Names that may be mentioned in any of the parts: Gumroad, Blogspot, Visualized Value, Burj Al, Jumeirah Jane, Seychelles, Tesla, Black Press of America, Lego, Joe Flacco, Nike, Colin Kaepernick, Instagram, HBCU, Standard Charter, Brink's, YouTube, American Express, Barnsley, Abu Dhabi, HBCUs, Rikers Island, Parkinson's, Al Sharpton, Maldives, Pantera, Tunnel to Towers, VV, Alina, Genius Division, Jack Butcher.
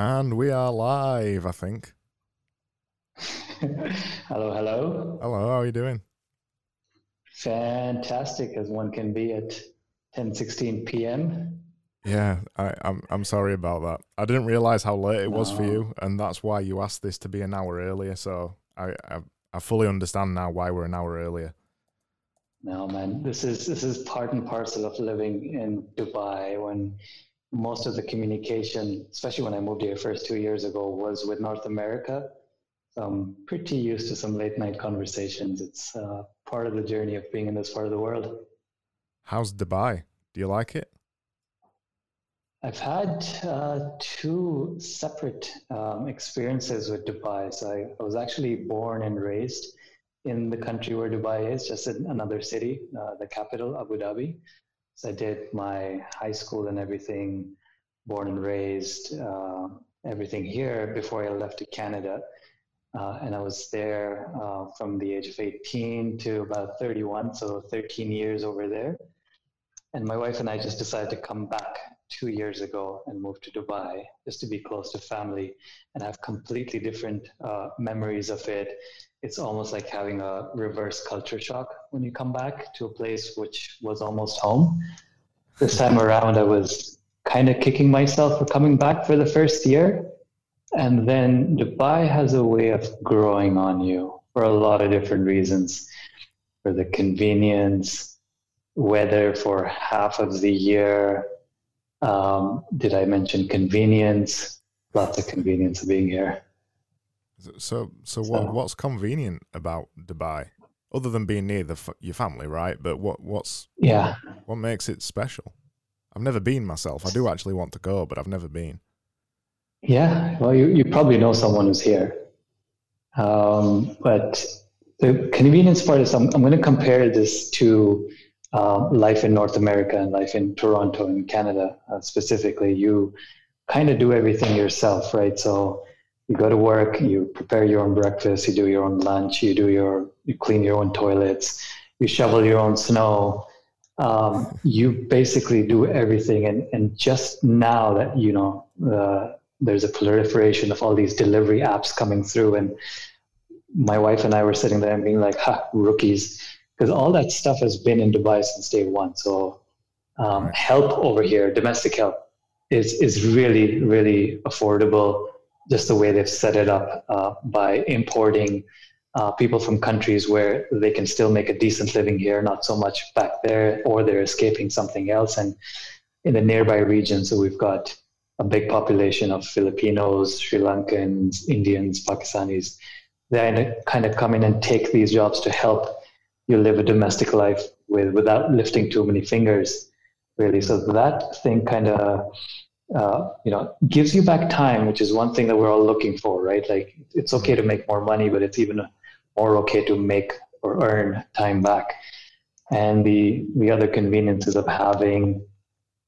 And we are live, I think. Hello. Hello, how are you doing? Fantastic, as one can be at 10:16 p.m. Yeah, I'm sorry about that. I didn't realize how late it was for you, and that's why you asked this to be an hour earlier, so I fully understand now why we're an hour earlier. No, man, this is part and parcel of living in Dubai when most of the communication, especially when I moved here first 2 years ago, was with North America. So I'm pretty used to some late night conversations. It's part of the journey of being in this part of the world. How's Dubai? Do you like it? I've had two separate experiences with Dubai. So I was actually born and raised in the country where Dubai is, just in another city, the capital, Abu Dhabi. So I did my high school and everything, born and raised, everything here before I left to Canada. And I was there from the age of 18 to about 31, so 13 years over there. And my wife and I just decided to come back 2 years ago and move to Dubai just to be close to family and have completely different memories of it. It's almost like having a reverse culture shock when you come back to a place which was almost home. This time around, I was kind of kicking myself for coming back for the first year. And then Dubai has a way of growing on you for a lot of different reasons. For the convenience, weather for half of the year. Did I mention convenience? Lots of convenience of being here. So what's convenient about Dubai, other than being near your family, right? But what makes it special? I've never been myself. I do actually want to go, but I've never been. Yeah, well, you probably know someone who's here. But the convenience part is, I'm going to compare this to life in North America and life in Toronto and Canada specifically. You kind of do everything yourself, right? So you go to work, you prepare your own breakfast, you do your own lunch, you clean your own toilets, you shovel your own snow. You basically do everything. And just now that, there's a proliferation of all these delivery apps coming through. And my wife and I were sitting there and being like, rookies, because all that stuff has been in Dubai since day one. So help over here, domestic help is really, really affordable. Just the way they've set it up by importing people from countries where they can still make a decent living here, not so much back there, or they're escaping something else. And in the nearby region, so we've got a big population of Filipinos, Sri Lankans, Indians, Pakistanis. They kind of come in and take these jobs to help you live a domestic life without lifting too many fingers, really. So that thing kind of gives you back time, which is one thing that we're all looking for, right? Like, it's okay to make more money, but it's even more okay to make or earn time back. And the other conveniences of having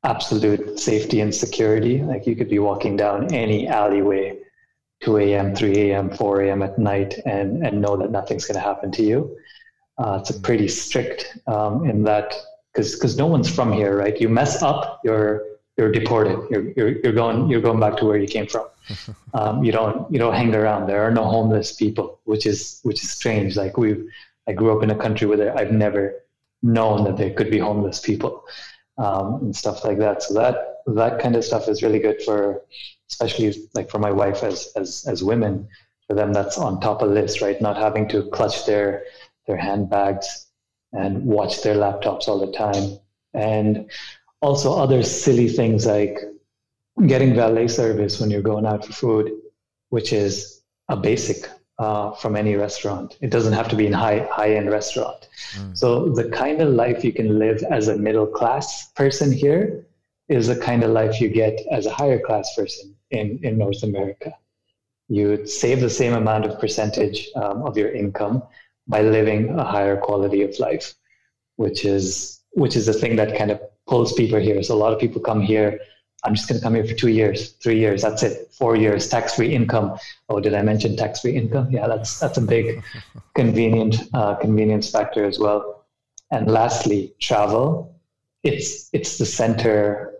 absolute safety and security. Like, you could be walking down any alleyway 2 a.m., 3 a.m., 4 a.m. at night and know that nothing's going to happen to you. It's a pretty strict in that, because no one's from here, right? You mess up, you're deported. You're going back to where you came from. You don't hang around. There are no homeless people, which is strange. Like, I grew up in a country where I've never known that there could be homeless people and stuff like that. So that kind of stuff is really good for, especially like for my wife as women. For them, that's on top of the list, right? Not having to clutch their handbags and watch their laptops all the time. And also other silly things like getting valet service when you're going out for food, which is a basic from any restaurant. It doesn't have to be in high-end restaurant. Mm. So the kind of life you can live as a middle-class person here is the kind of life you get as a higher-class person in North America. You would save the same amount of percentage of your income by living a higher quality of life, which is the thing that kind of pulls people here. So a lot of people come here. I'm just going to come here for 2 years, 3 years. That's it. 4 years, tax-free income. Oh, did I mention tax-free income? Yeah, that's a big convenience factor as well. And lastly, travel. It's the center.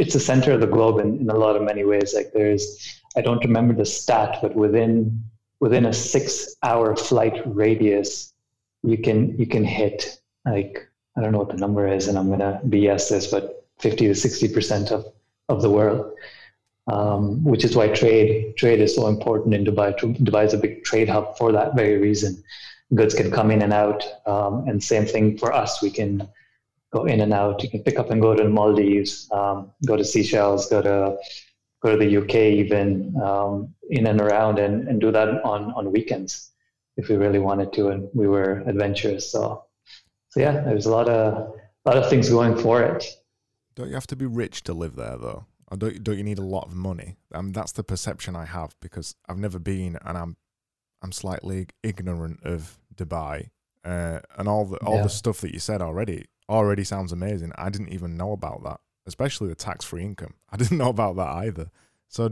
it's the center of the globe in a lot of many ways. Like there's, I don't remember the stat, but within a 6-hour flight radius, you can hit, like, I don't know what the number is, and I'm going to BS this, but 50 to 60% of the world, which is why trade is so important in Dubai. Dubai is a big trade hub for that very reason. Goods can come in and out, and same thing for us. We can go in and out. You can pick up and go to the Maldives, go to Seychelles, go to the UK even, in and around, and do that on weekends if we really wanted to, and we were adventurous. So yeah, there's a lot of things going for it. Don't you have to be rich to live there though? Or don't you need a lot of money? That's the perception I have, because I've never been, and I'm slightly ignorant of Dubai, and all the stuff that you said already sounds amazing. I didn't even know about that, especially the tax-free income. I didn't know about that either. So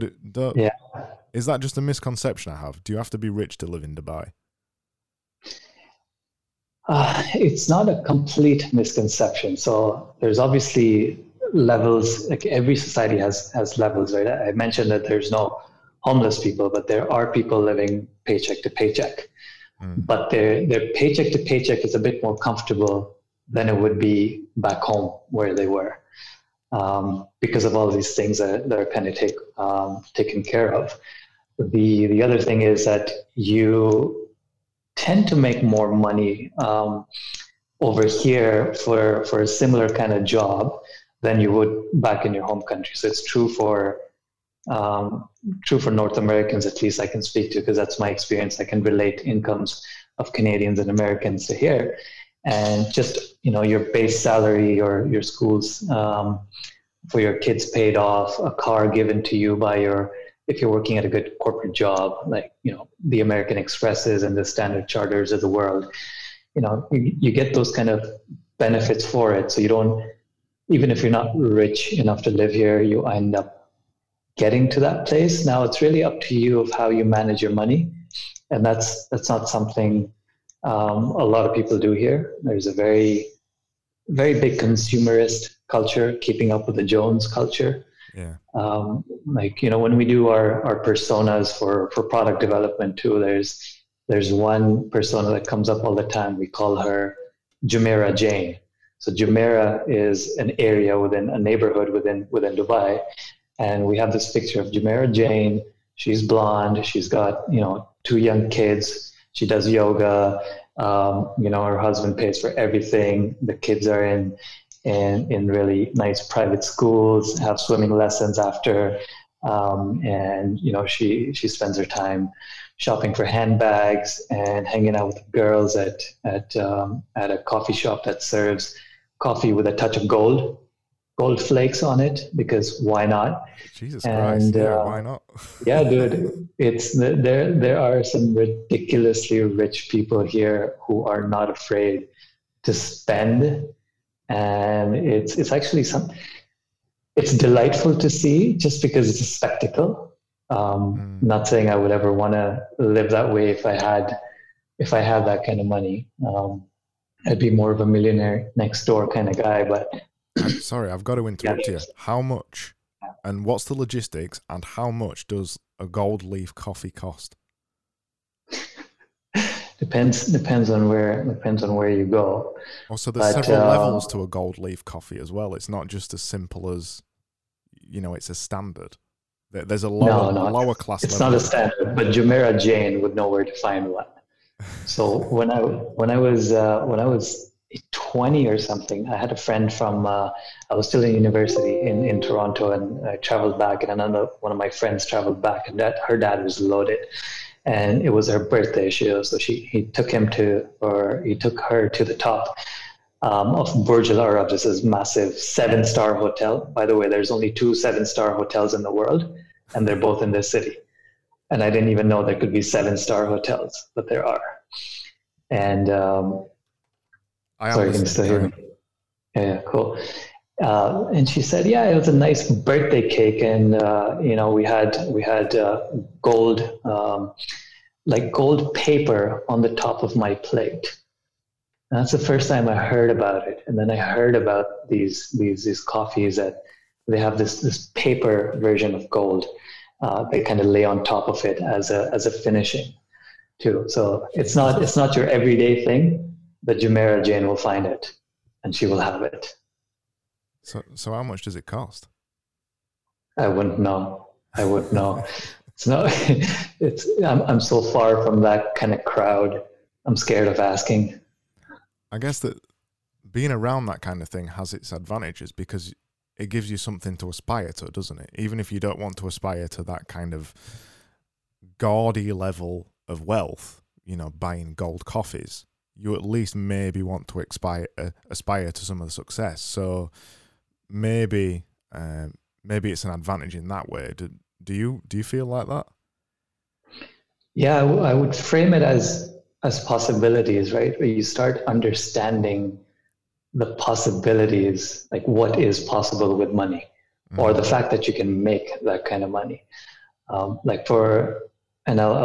is that just a misconception I have? Do you have to be rich to live in Dubai? It's not a complete misconception. So there's obviously levels, like every society has levels, right? I mentioned that there's no homeless people, but there are people living paycheck to paycheck. Mm. But their paycheck to paycheck is a bit more comfortable than it would be back home where they were, because of all these things that are kind of taken care of. The other thing is that you tend to make more money over here for a similar kind of job than you would back in your home country. So it's true for North Americans, at least I can speak to, because that's my experience. I can relate incomes of Canadians and Americans to here, and just, you know, your base salary or your schools for your kids paid off, a car given to you if you're working at a good corporate job, like, you know, the American Expresses and the Standard Charters of the world, you know, you get those kind of benefits for it. So you don't, even if you're not rich enough to live here, you end up getting to that place. Now it's really up to you of how you manage your money, and that's not something a lot of people do here. There's a very, very big consumerist culture, keeping up with the Jones culture. Yeah. Like, you know, when we do our personas for product development too, there's one persona that comes up all the time. We call her Jumeirah Jane. So Jumeirah is an area within a neighborhood within Dubai. And we have this picture of Jumeirah Jane. She's blonde. She's got, you know, 2 young kids. She does yoga. You know, her husband pays for everything. The kids are in really nice private schools, have swimming lessons after. And, you know, she spends her time shopping for handbags and hanging out with the girls at a coffee shop that serves coffee with a touch of gold flakes on it, because why not? Jesus Christ, yeah, why not? Yeah, dude, it's there are some ridiculously rich people here who are not afraid to spend, and it's actually it's delightful to see, just because it's a spectacle. Not saying I would ever want to live that way if I had that kind of money. I'd be more of a millionaire next door kind of guy, but sorry, I've got to interrupt you. How much, and what's the logistics, and how much does a gold leaf coffee cost? Depends on where you go. Also, there's several levels to a gold leaf coffee as well. It's not just as simple as, you know, it's a standard. There's a lower class. It's level. Not a standard, but Jumeirah Jane would know where to find one. So when I was 20 or something, I had a friend from, I was still in university in Toronto, and I traveled back, and another one of my friends traveled back, and her dad was loaded, and it was her birthday issue. So he took her to the top of Burj Al. This is massive 7-star hotel. By the way, there's only 2 7-star hotels in the world, and they're both in this city. And I didn't even know there could be 7-star hotels, but there are. And, yeah, cool. And she said, yeah, it was a nice birthday cake, and you know, we had gold, like gold paper on the top of my plate. And that's the first time I heard about it. And then I heard about these coffees at they have this paper version of gold. They kind of lay on top of it as a finishing too. So it's not your everyday thing, but Jumeirah Jane will find it and she will have it. So how much does it cost? I wouldn't know. I'm so far from that kind of crowd. I'm scared of asking. I guess that being around that kind of thing has its advantages because it gives you something to aspire to, doesn't it? Even if you don't want to aspire to that kind of gaudy level of wealth, you know, buying gold coffees, you at least maybe want to aspire to some of the success. So maybe it's an advantage in that way. Do you feel like that? Yeah, I would frame it as possibilities, right? Where you start understanding the possibilities, like what is possible with money, or the fact that you can make that kind of money. I'll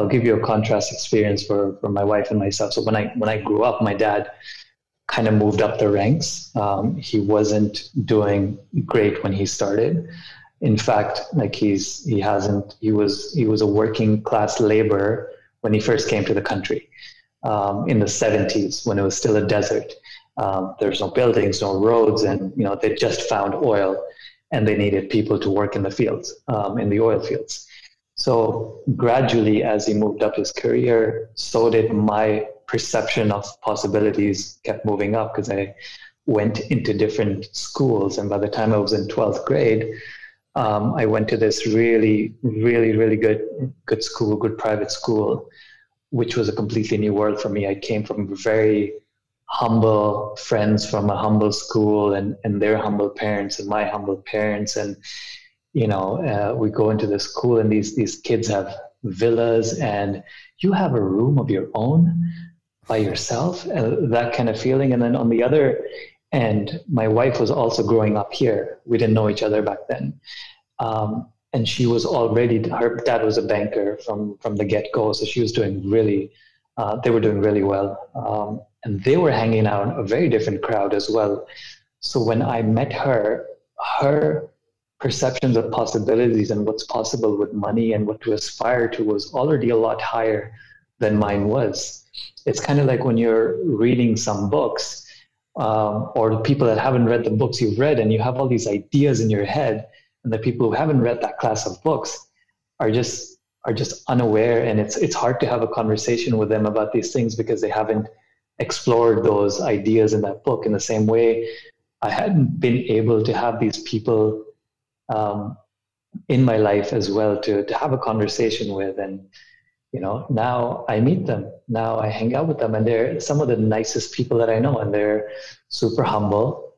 give you a contrast experience for my wife and myself. So when I grew up, my dad kind of moved up the ranks. He wasn't doing great when he started. In fact, like he was a working class laborer when he first came to the country. In the 70s, when it was still a desert, there's no buildings, no roads, and they just found oil, and they needed people to work in the fields, in the oil fields. So gradually, as he moved up his career, so did my perception of possibilities kept moving up because I went into different schools, and by the time I was in 12th grade, I went to this really, really, really good school, good private school, which was a completely new world for me. I came from very humble friends from a humble school and their humble parents and my humble parents. And, we go into the school and these kids have villas and you have a room of your own by yourself, that kind of feeling. And then on the other end, my wife was also growing up here. We didn't know each other back then. And she was already, her dad was a banker from the get-go, so she was doing they were doing really well. And they were hanging out a very different crowd as well. So when I met her, her perceptions of possibilities and what's possible with money and what to aspire to was already a lot higher than mine was. It's kind of like when you're reading some books, or the people that haven't read the books you've read, and you have all these ideas in your head, and the people who haven't read that class of books are just unaware, and it's hard to have a conversation with them about these things because they haven't explored those ideas in that book. In the same way, I hadn't been able to have these people in my life as well to have a conversation with, and now I meet them, now I hang out with them, and they're some of the nicest people that I know, and they're super humble.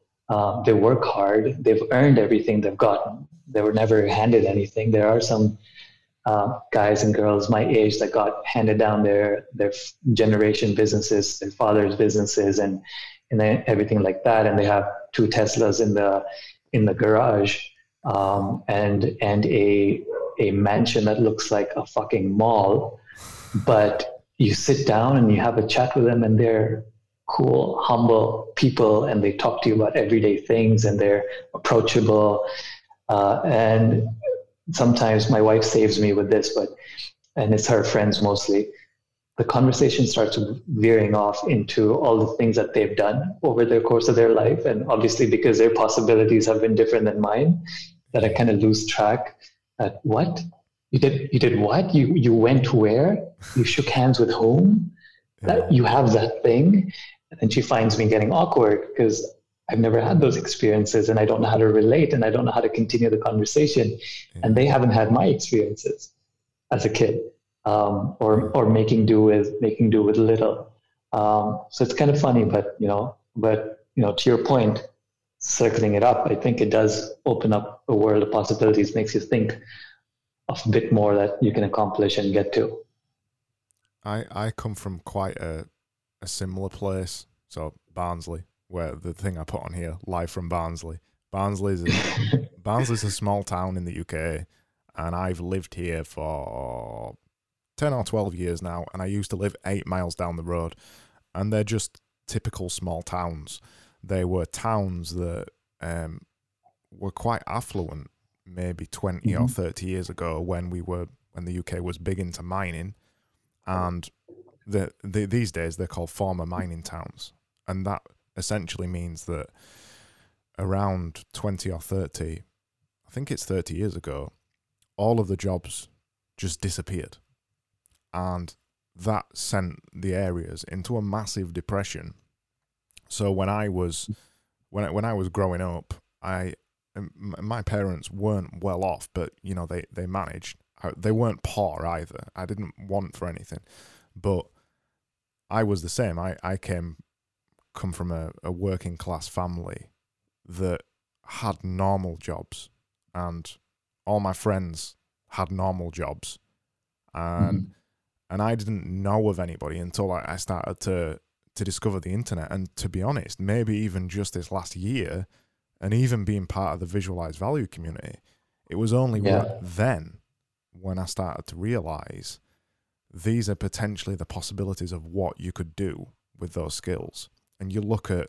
They work hard. They've earned everything they've gotten. They were never handed anything. There are some guys and girls my age that got handed down their generation businesses, their father's businesses, and then everything like that. And they have 2 Teslas in the garage, and a mansion that looks like a fucking mall. But you sit down and you have a chat with them, and they're cool, humble people, and they talk to you about everyday things, and they're approachable. And sometimes my wife saves me with this, and it's her friends mostly. The conversation starts veering off into all the things that they've done over the course of their life, and obviously because their possibilities have been different than mine, that I kind of lose track. At what? You did what? You went where? You shook hands with whom? That you have that thing. And then she finds me getting awkward because I've never had those experiences, and I don't know how to relate, and I don't know how to continue the conversation. Yeah. And they haven't had my experiences as a kid, or making do with little. So it's kind of funny, but to your point, circling it up, I think it does open up a world of possibilities, makes you think of a bit more that you can accomplish and get to. I come from quite a similar place, so Barnsley, where the thing I put on here, live from Barnsley. Barnsley's a small town in the UK, and I've lived here for 10 or 12 years now, and I used to live 8 miles down the road, and they're just typical small towns. They were towns that were quite affluent maybe 20 or 30 years ago when the UK was big into mining, and these days they're called former mining towns, and that essentially means that around 20 or 30, I think it's 30 years ago, all of the jobs just disappeared, and that sent the areas into a massive depression. So when I was growing up, my parents weren't well off, but you know, they managed. They weren't poor either. I didn't want for anything, but I was the same. I come from a working class family that had normal jobs, and all my friends had normal jobs, and I didn't know of anybody until I started to discover the internet. And to be honest, maybe even just this last year, and even being part of the Visualized Value community, it was only then when I started to realize these are potentially the possibilities of what you could do with those skills. And you look at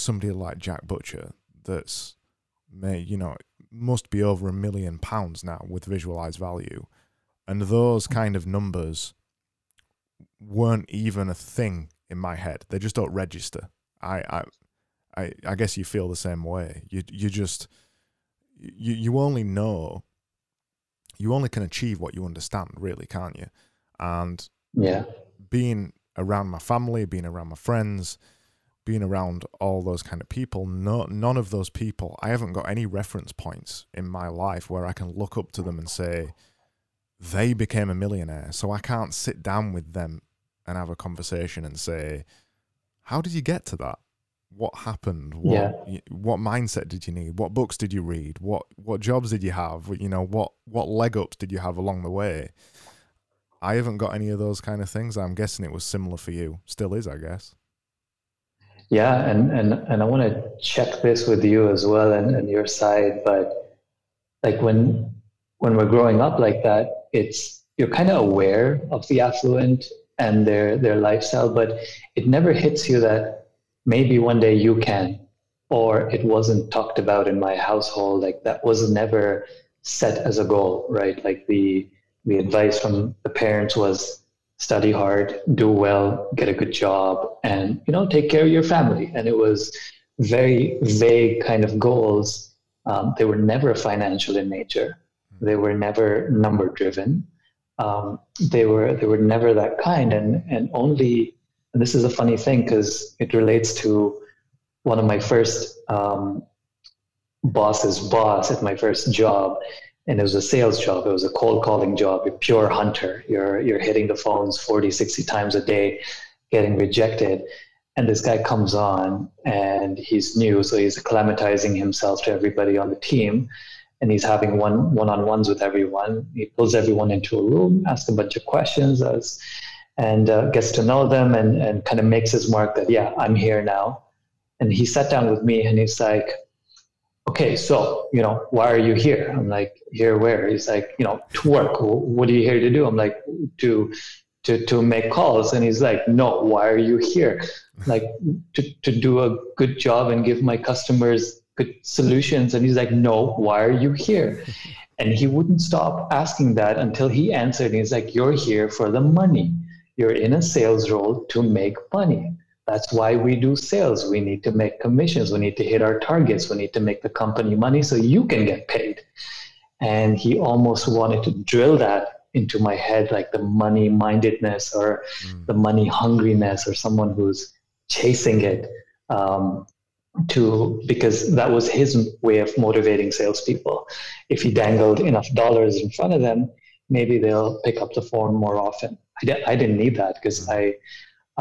somebody like Jack Butcher, that's must be over £1 million now with Visualized Value. And those kind of numbers weren't even a thing in my head. They just don't register. I guess you feel the same way. You only can achieve what you understand, really, can't you? And being around my family, being around my friends, being around all those kind of people, none of those people, I haven't got any reference points in my life where I can look up to them and say, they became a millionaire, so I can't sit down with them and have a conversation and say, how did you get to that? What happened? What mindset did you need? What books did you read? What jobs did you have? You know, what leg ups did you have along the way? I haven't got any of those kind of things. I'm guessing it was similar for you. Still is, I guess. Yeah, and I want to check this with you as well and your side, but like when we're growing up like that, you're kind of aware of the affluent and their lifestyle, but it never hits you that maybe one day you can, or it wasn't talked about in my household. Like that was never set as a goal, right? Like the advice from the parents was study hard, do well, get a good job, and take care of your family. And it was very vague kind of goals. They were never financial in nature. They were never number driven. They were never that kind. And this is a funny thing because it relates to one of my first boss's boss at my first job. And it was a sales job. It was a cold calling job, a pure hunter. You're hitting the phones 40, 60 times a day, getting rejected. And this guy comes on and he's new. So he's acclimatizing himself to everybody on the team. And he's having one-on-ones with everyone. He pulls everyone into a room, asks a bunch of questions, and gets to know them and kind of makes his mark that, yeah, I'm here now. And he sat down with me and he's like, okay, so, why are you here? I'm like, here where? He's like, to work. What are you here to do? I'm like, to make calls. And he's like, no, why are you here? Like, to do a good job and give my customers good solutions. And he's like, no, why are you here? And he wouldn't stop asking that until he answered. And he's like, you're here for the money. You're in a sales role to make money. That's why we do sales. We need to make commissions. We need to hit our targets. We need to make the company money so you can get paid. And he almost wanted to drill that into my head, like the money mindedness or the money hungriness, or someone who's chasing it, because that was his way of motivating salespeople. If he dangled enough dollars in front of them, maybe they'll pick up the phone more often. I didn't need that because I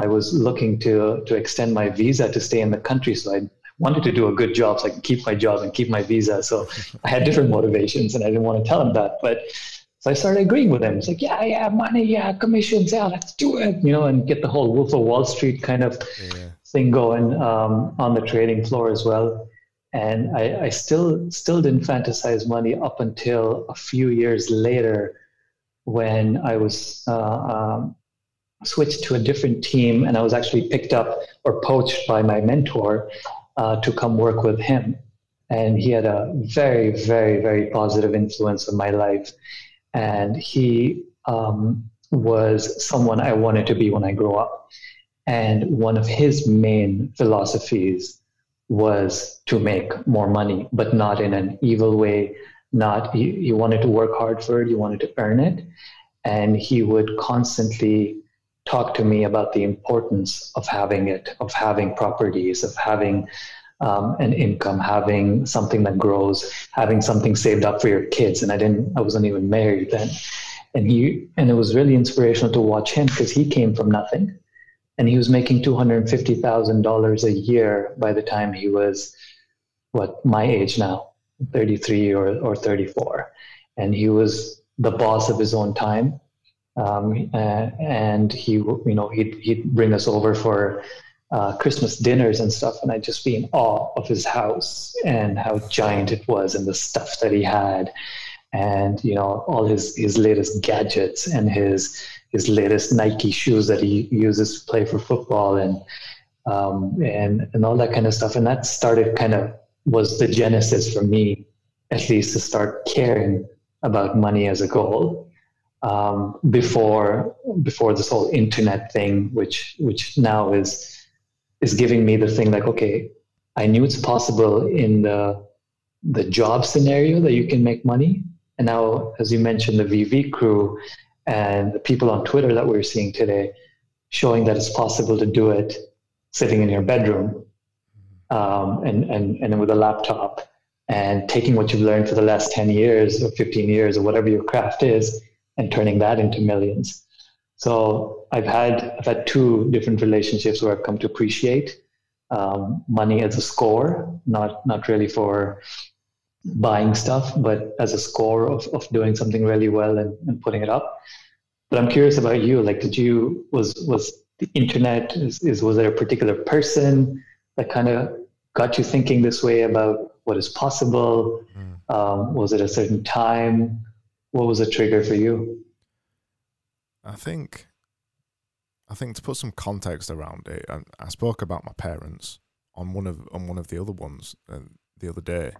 was looking to extend my visa to stay in the country. So I wanted to do a good job so I could keep my job and keep my visa. So I had different motivations and I didn't want to tell him that. But so I started agreeing with him. It's like, money, commissions, let's do it, and get the whole Wolf of Wall Street kind of thing going on the trading floor as well. And I still didn't fantasize money up until a few years later when I was switched to a different team, and I was actually picked up or poached by my mentor to come work with him. And he had a very, very, very positive influence on my life. And he was someone I wanted to be when I grew up. And one of his main philosophies was to make more money, but not in an evil way. Not you wanted to work hard for it, you wanted to earn it. And he would constantly talk to me about the importance of having it, of having properties, of having an income, having something that grows, having something saved up for your kids. And I wasn't even married then. And it was really inspirational to watch him, because he came from nothing and he was making $250,000 a year by the time he was my age now, 33 or 34. And he was the boss of his own time. And he'd bring us over for Christmas dinners and stuff. And I'd just be in awe of his house and how giant it was and the stuff that he had, and, all his latest gadgets and his latest Nike shoes that he uses to play for football and all that kind of stuff. And that started was the genesis for me, at least, to start caring about money as a goal. Before this whole internet thing, which now is giving me the thing like, okay, I knew it's possible in the job scenario that you can make money. And now, as you mentioned, the VV crew and the people on Twitter that we're seeing today showing that it's possible to do it sitting in your bedroom, and with a laptop, and taking what you've learned for the last 10 years or 15 years or whatever your craft is, and turning that into millions. So I've had two different relationships where I've come to appreciate money as a score, not really for buying stuff, but as a score of doing something really well and putting it up. But I'm curious about you. Like, was the internet, was there a particular person that kind of got you thinking this way about what is possible? Was it a certain time? What was the trigger for you? I think to put some context around it, I spoke about my parents on one of the other ones the other day.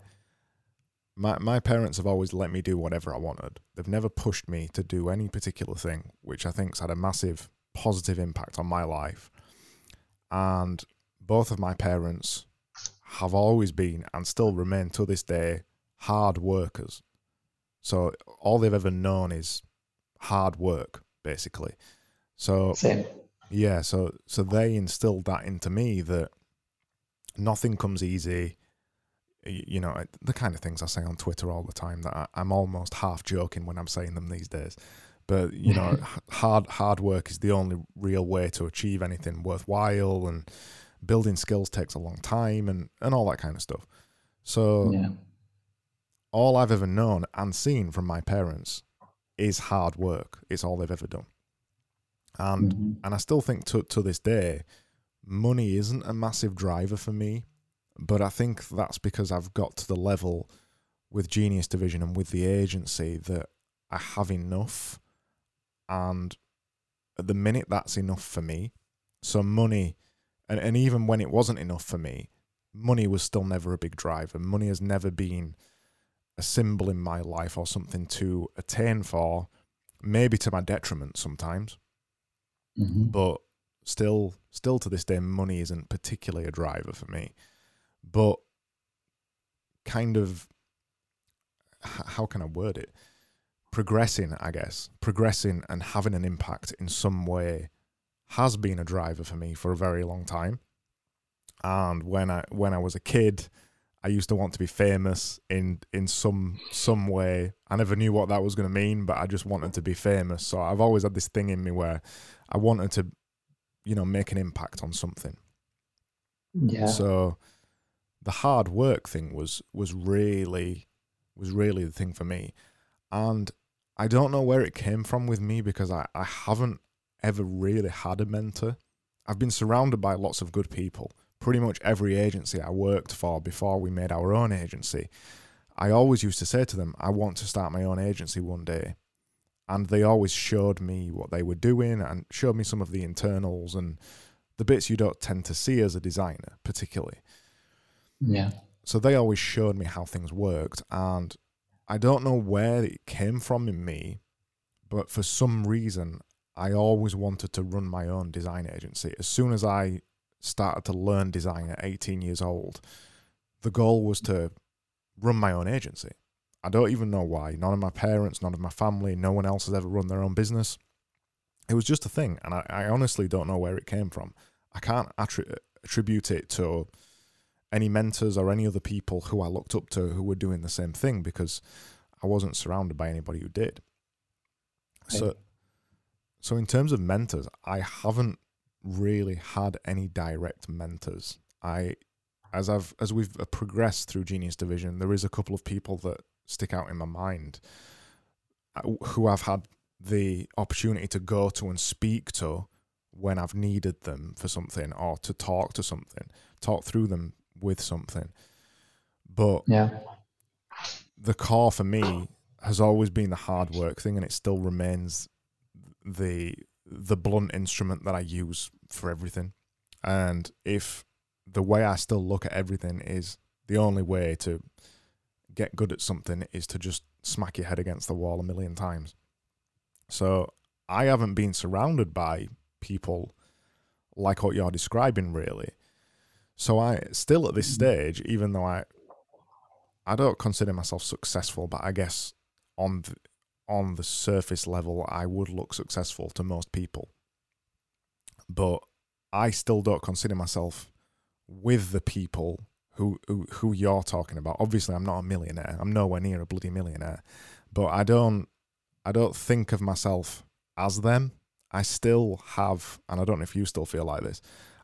My parents have always let me do whatever I wanted. They've never pushed me to do any particular thing, which I think's had a massive positive impact on my life. And both of my parents have always been, and still remain to this day, hard workers. So all they've ever known is hard work, basically. So same. Yeah, so they instilled that into me, that nothing comes easy. The kind of things I say on Twitter all the time that I'm almost half joking when I'm saying them these days. But hard work is the only real way to achieve anything worthwhile, and building skills takes a long time, and all that kind of stuff. So. Yeah. All I've ever known and seen from my parents is hard work. It's all they've ever done. And and I still think to this day, money isn't a massive driver for me, but I think that's because I've got to the level with Genius Division and with the agency that I have enough. And at the minute, that's enough for me. So money, and even when it wasn't enough for me, money was still never a big driver. Money has never been a symbol in my life or something to attain for, maybe to my detriment sometimes, but still to this day, money isn't particularly a driver for me. But kind of, how can I word it? Progressing and having an impact in some way has been a driver for me for a very long time. And when I was a kid, I used to want to be famous in some way. I never knew what that was going to mean, but I just wanted to be famous. So I've always had this thing in me where I wanted to, make an impact on something. Yeah. So the hard work thing was really the thing for me. And I don't know where it came from with me, because I haven't ever really had a mentor. I've been surrounded by lots of good people. Pretty much every agency I worked for before we made our own agency, I always used to say to them, I want to start my own agency one day. And they always showed me what they were doing and showed me some of the internals and the bits you don't tend to see as a designer, particularly. Yeah. So they always showed me how things worked, and I don't know where it came from in me, but for some reason, I always wanted to run my own design agency. As soon as I started to learn design at 18 years old, the goal was to run my own agency. I don't even know why. None of my parents, none of my family, no one else has ever run their own business. It was just a thing, and I honestly don't know where it came from. I can't attribute it to any mentors or any other people who I looked up to who were doing the same thing, because I wasn't surrounded by anybody who did. So in terms of mentors, I haven't really had any direct mentors. As we've progressed through Genius Division, there is a couple of people that stick out in my mind who I've had the opportunity to go to and speak to when I've needed them for something, or to talk through them with something. But yeah, the core for me has always been the hard work thing, and it still remains the blunt instrument that I use for everything. And if the way I still look at everything is the only way to get good at something is to just smack your head against the wall a million times. So I haven't been surrounded by people like what you're describing, really. So I still at this stage, even though I don't consider myself successful, but I guess on the surface level, I would look successful to most people. But I still don't consider myself with the people who you're talking about. Obviously, I'm not a millionaire. I'm nowhere near a bloody millionaire. But I don't think of myself as them. I still have, and I don't know if you still feel like this,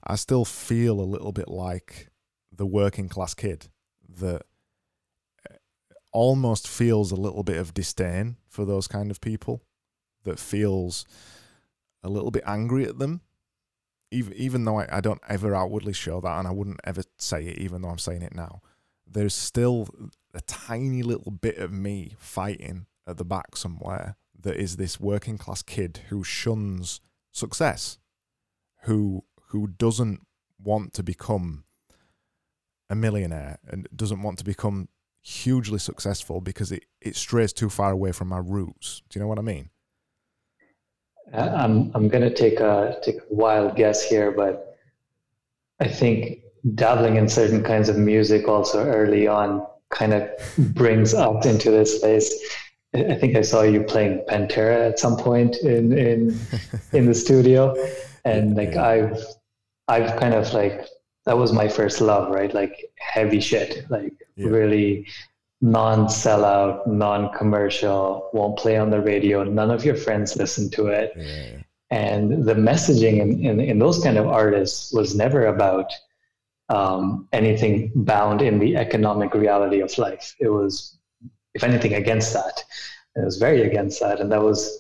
I still feel a little bit like the working class kid that almost feels a little bit of disdain for those kind of people, that feels a little bit angry at them, even though I don't ever outwardly show that, and I wouldn't ever say it, even though I'm saying it now. There's still a tiny little bit of me fighting at the back somewhere that is this working class kid who shuns success, who doesn't want to become a millionaire and doesn't want to become hugely successful because it strays too far away from my roots. Do you know what I mean? I'm going to take a wild guess here, but I think dabbling in certain kinds of music also early on kind of brings up into this place. I think I saw you playing Pantera at some point in the studio, and like I've kind of like, that was my first love, right? Like heavy shit, like really non-sellout, non-commercial, won't play on the radio, none of your friends listen to it. Yeah. And the messaging in those kind of artists was never about anything bound in the economic reality of life. It was, if anything, against that. It was very against that. And that was,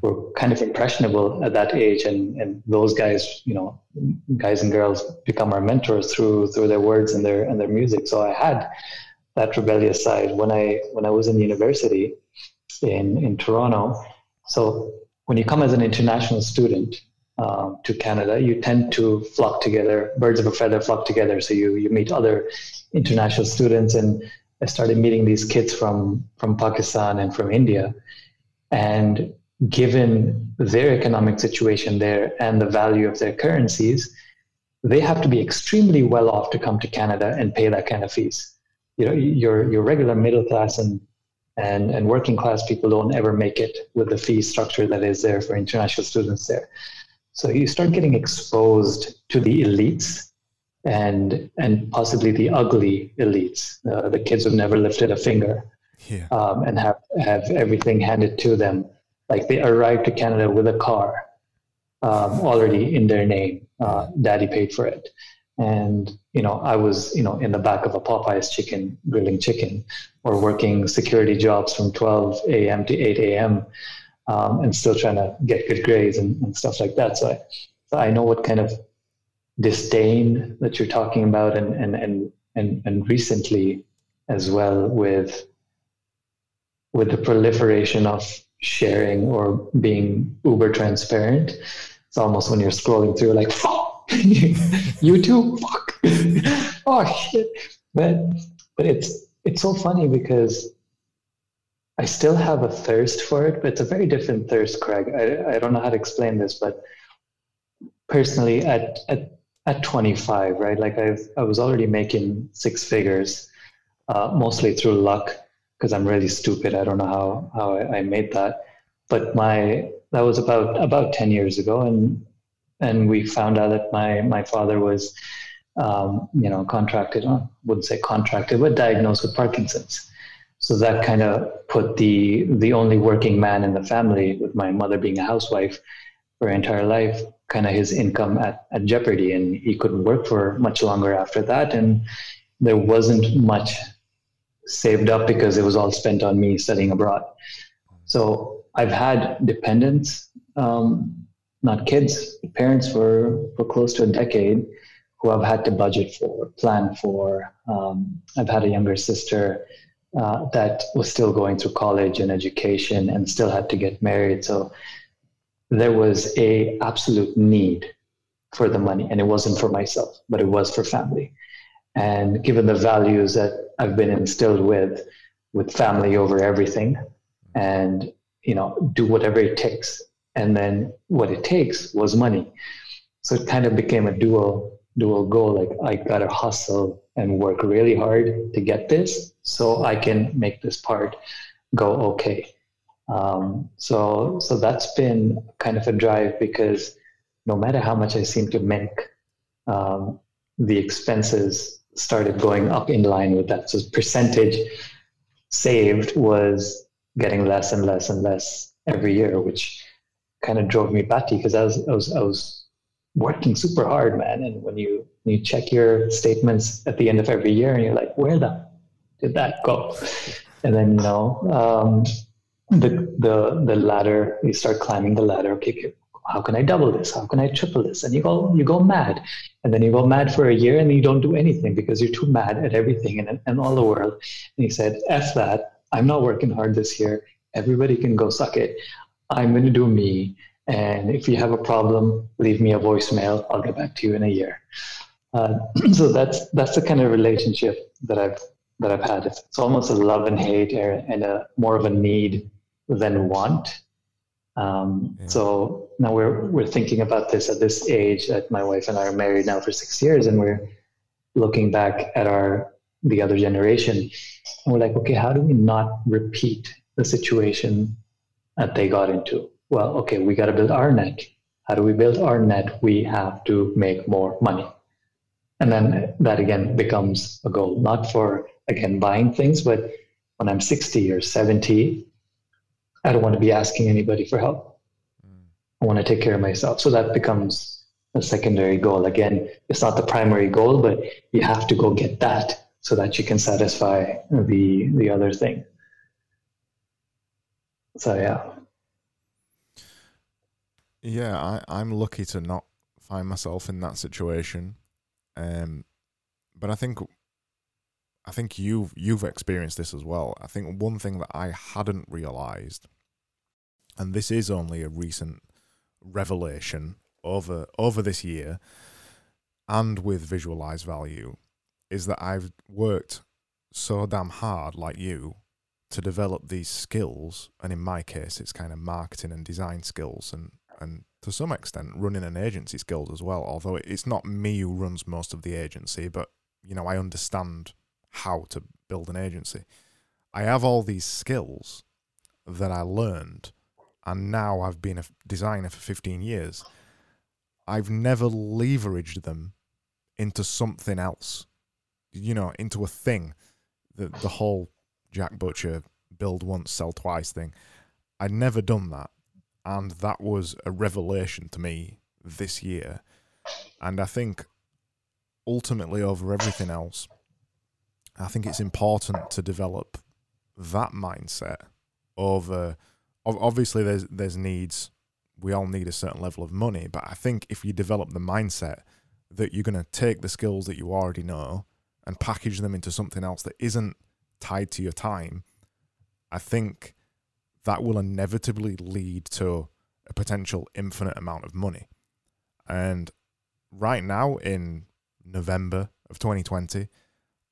we're kind of impressionable at that age. And those guys, you know, guys and girls become our mentors through their words and their music. So I had that rebellious side when I was in university in Toronto. So when you come as an international student to Canada, you tend to flock together, birds of a feather flock together. So you meet other international students, and I started meeting these kids from Pakistan and from India. And given their economic situation there and the value of their currencies, they have to be extremely well off to come to Canada and pay that kind of fees. You know, your regular middle class and working class people don't ever make it with the fee structure that is there for international students there. So you start getting exposed to the elites, and possibly the ugly elites, the kids who've never lifted a finger, and have everything handed to them. Like they arrived to Canada with a car already in their name. Daddy paid for it. And, you know, I was, you know, in the back of a Popeye's chicken, grilling chicken, or working security jobs from 12 a.m. to 8 a.m. And still trying to get good grades and stuff like that. So I know what kind of disdain that you're talking about, and recently as well with the proliferation of sharing or being uber transparent. It's almost when you're scrolling through like, fuck, you too, fuck, oh shit. But But it's so funny because I still have a thirst for it, but it's a very different thirst, Craig. I don't know how to explain this, but personally at 25, right? Like I was already making six figures, mostly through luck, because I'm really stupid. I don't know how I made that, but that was about 10 years ago. And we found out that my father was, but diagnosed with Parkinson's. So that kind of put the only working man in the family, with my mother being a housewife for her entire life, kind of his income at jeopardy, and he couldn't work for much longer after that. And there wasn't much saved up because it was all spent on me studying abroad. So I've had dependents, not kids, parents for close to a decade, who I've had to budget for, plan for. I've had a younger sister that was still going through college and education and still had to get married. So there was a absolute need for the money, and it wasn't for myself, but it was for family. And given the values that I've been instilled with family over everything, and, do whatever it takes. And then what it takes was money. So it kind of became a dual goal. Like, I got to hustle and work really hard to get this so I can make this part go okay. So that's been kind of a drive, because no matter how much I seem to make, the expenses started going up in line with that. So percentage saved was getting less and less and less every year, which kind of drove me batty, because I was working super hard, man. And when you check your statements at the end of every year, and you're like, where the did that go? And then the ladder, you start climbing the ladder. Okay, how can I double this? How can I triple this? And you go mad. And then you go mad for a year, and you don't do anything because you're too mad at everything and all the world. And he said, F that, I'm not working hard this year. Everybody can go suck it. I'm going to do me. And if you have a problem, leave me a voicemail. I'll get back to you in a year. So that's the kind of relationship that I've had. It's almost a love and hate, and a more of a need than want. So now we're thinking about this at this age that my wife and I are married now for 6 years, and we're looking back at the other generation, and we're like, okay, how do we not repeat the situation that they got into? Well, okay, we got to build our net. How do we build our net? We have to make more money. And then that again becomes a goal, not for, again, buying things, but when I'm 60 or 70, I don't want to be asking anybody for help. I want to take care of myself. So that becomes a secondary goal. Again, it's not the primary goal, but you have to go get that so that you can satisfy the other thing. So, yeah. Yeah, I'm lucky to not find myself in that situation, but I think you've experienced this as well. I think one thing that I hadn't realised, and this is only a recent revelation over this year, and with Visualized Value, is that I've worked so damn hard, like you, to develop these skills, and in my case, it's kind of marketing and design skills, and to some extent running an agency skills as well, although it's not me who runs most of the agency, but I understand how to build an agency. I have all these skills that I learned, and now I've been a designer for 15 years. I've never leveraged them into something else, into a thing. The whole Jack Butcher build once, sell twice thing. I'd never done that. And that was a revelation to me this year. And I think ultimately, over everything else, I think it's important to develop that mindset over, obviously there's needs. We all need a certain level of money. But I think if you develop the mindset that you're going to take the skills that you already know and package them into something else that isn't tied to your time, I think that will inevitably lead to a potential infinite amount of money. And right now in November of 2020,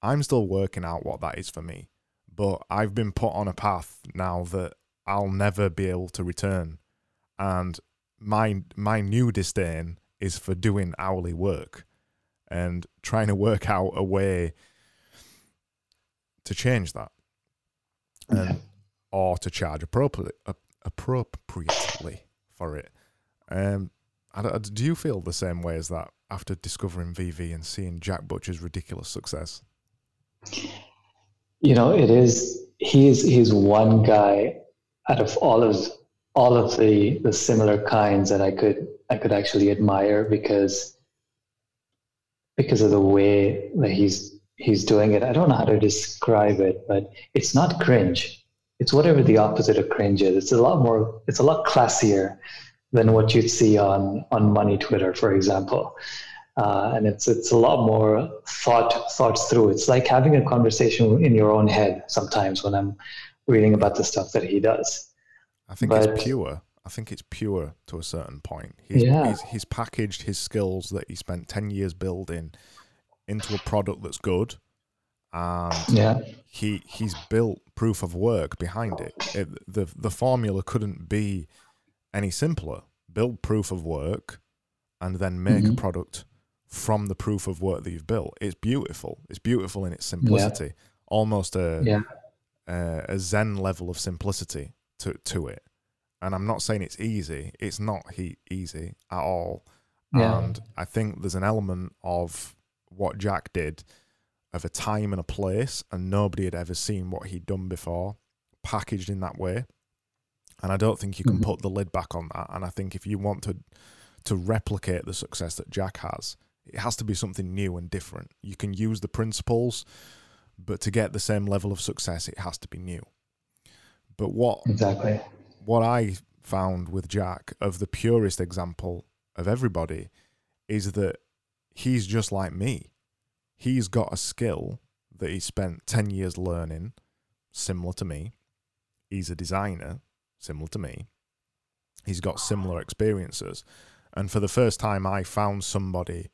I'm still working out what that is for me, but I've been put on a path now that I'll never be able to return. And my new disdain is for doing hourly work and trying to work out a way to change that, and, or to charge appropriately for it. Do you feel the same way as that after discovering VV and seeing Jack Butcher's ridiculous success? You know, it is, he's one guy out of all of the similar kinds that I could actually admire because of the way that he's doing it. I don't know how to describe it, but it's not cringe. It's whatever the opposite of cringe is. It's a lot classier than what you'd see on Money Twitter, for example. And it's a lot more thought through. It's like having a conversation in your own head sometimes when I'm reading about the stuff that he does. I think it's pure to a certain point. He's packaged his skills that he spent 10 years building into a product that's good, and he's built proof of work behind it. The formula couldn't be any simpler. Build proof of work and then make a product from the proof of work that you've built. It's beautiful. It's beautiful in its simplicity, almost a Zen level of simplicity to it. And I'm not saying it's easy. It's not easy at all. Yeah. And I think there's an element of what Jack did of a time and a place, and nobody had ever seen what he'd done before packaged in that way. And I don't think you can put the lid back on that. And I think if you want to replicate the success that Jack has, it has to be something new and different. You can use the principles, but to get the same level of success, it has to be new. But what I found with Jack, of the purest example of everybody, is that he's just like me. He's got a skill that he spent 10 years learning, similar to me. He's a designer, similar to me. He's got similar experiences. And for the first time, I found somebody,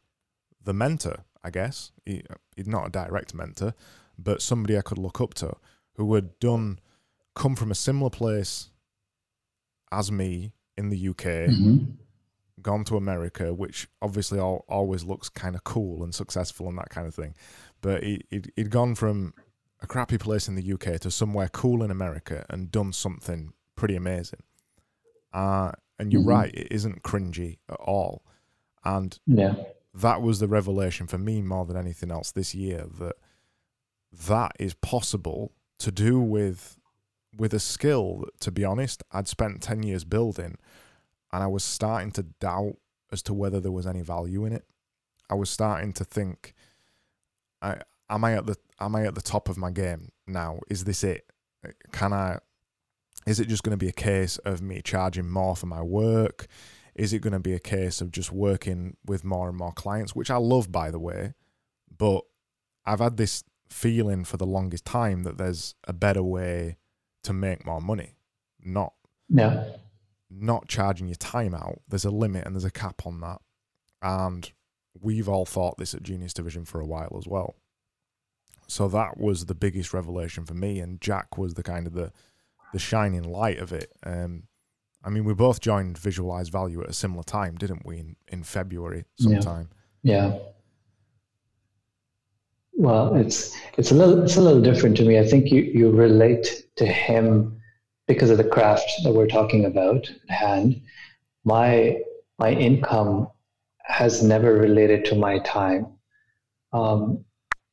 the mentor, I guess. He's not a direct mentor, but somebody I could look up to who had come from a similar place as me in the UK, gone to America, which obviously always looks kind of cool and successful and that kind of thing. But he'd gone from a crappy place in the UK to somewhere cool in America and done something pretty amazing. And you're right, it isn't cringy at all. And that was the revelation for me more than anything else this year, that is possible to do with a skill that, to be honest, I'd spent 10 years building, and I was starting to doubt as to whether there was any value in it. I was starting to think, am I at the top of my game now? Is this it? Is it just going to be a case of me charging more for my work? Is it going to be a case of just working with more and more clients, which I love, by the way, but I've had this feeling for the longest time that there's a better way to make more money, not charging your time out. There's a limit and there's a cap on that. And we've all thought this at Genius Division for a while as well. So that was the biggest revelation for me, and Jack was the kind of the shining light of it. I mean, we both joined Visualized Value at a similar time, didn't we? In February sometime. Yeah. Well, it's a little different to me. I think you relate to him because of the craft that we're talking about at hand. My income has never related to my time.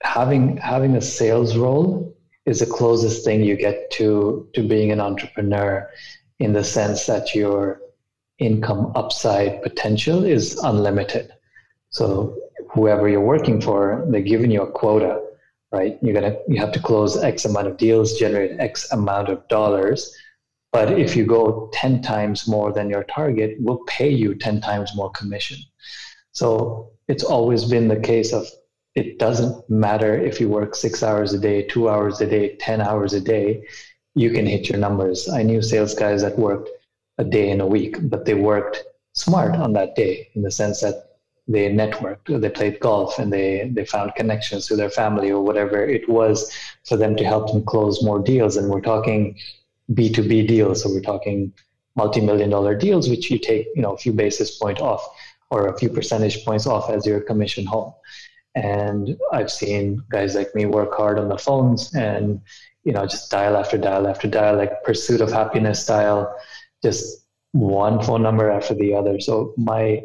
Having a sales role is the closest thing you get to being an entrepreneur, in the sense that your income upside potential is unlimited. So whoever you're working for, they're giving you a quota, right? You have to close X amount of deals, generate X amount of dollars. But if you go 10 times more than your target, we'll pay you 10 times more commission. So it's always been the case of, it doesn't matter if you work 6 hours a day, 2 hours a day, 10 hours a day, you can hit your numbers. I knew sales guys that worked a day in a week, but they worked smart on that day, in the sense that they networked, they played golf, and they found connections to their family or whatever it was for them to help them close more deals. And we're talking B2B deals. So we're talking multi-million-dollar deals, which you take, a few basis point off or a few percentage points off as your commission home. And I've seen guys like me work hard on the phones and, just dial after dial after dial, like Pursuit of Happiness style, just one phone number after the other. So my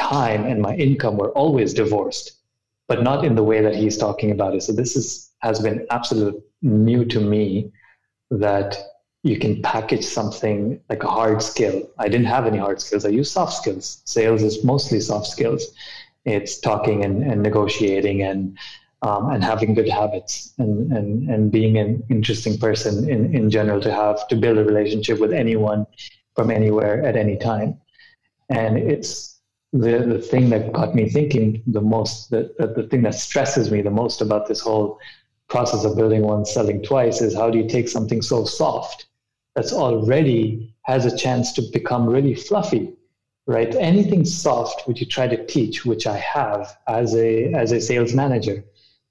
time and my income were always divorced, but not in the way that he's talking about it. So this has been absolute new to me, that you can package something like a hard skill. I didn't have any hard skills. I use soft skills. Sales is mostly soft skills. It's talking and negotiating and having good habits and being an interesting person in general, to build a relationship with anyone from anywhere at any time. And it's the thing that got me thinking the most, the thing that stresses me the most about this whole process of building once, selling twice, is how do you take something so soft that's already has a chance to become really fluffy, right? Anything soft which you try to teach, which I have as a sales manager.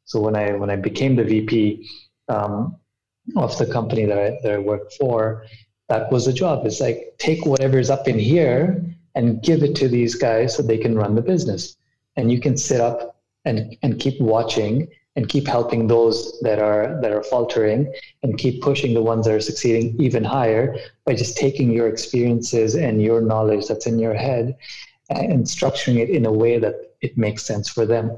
So when I became the VP of the company that I worked for, that was the job. It's like, take whatever's up in here and give it to these guys so they can run the business. And you can sit up and keep watching and keep helping those that are faltering, and keep pushing the ones that are succeeding even higher by just taking your experiences and your knowledge that's in your head and structuring it in a way that it makes sense for them.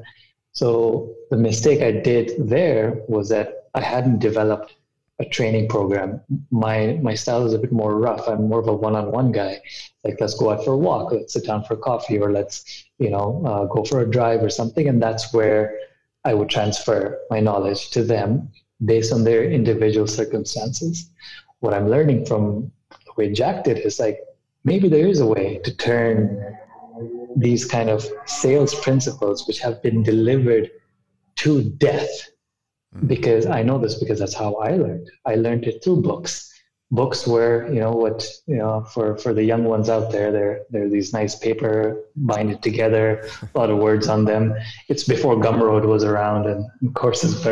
So the mistake I did there was that I hadn't developed a training program. My style is a bit more rough. I'm more of a one-on-one guy. Like, let's go out for a walk, let's sit down for coffee, or let's, go for a drive or something. And that's where I would transfer my knowledge to them based on their individual circumstances. What I'm learning from the way Jack did is, like, maybe there is a way to turn these kind of sales principles, which have been delivered to death, because I know this, because that's how I learned. I learned it through books. Books were, for the young ones out there, they're these nice paper, bind it together, a lot of words on them. It's before Gumroad was around and courses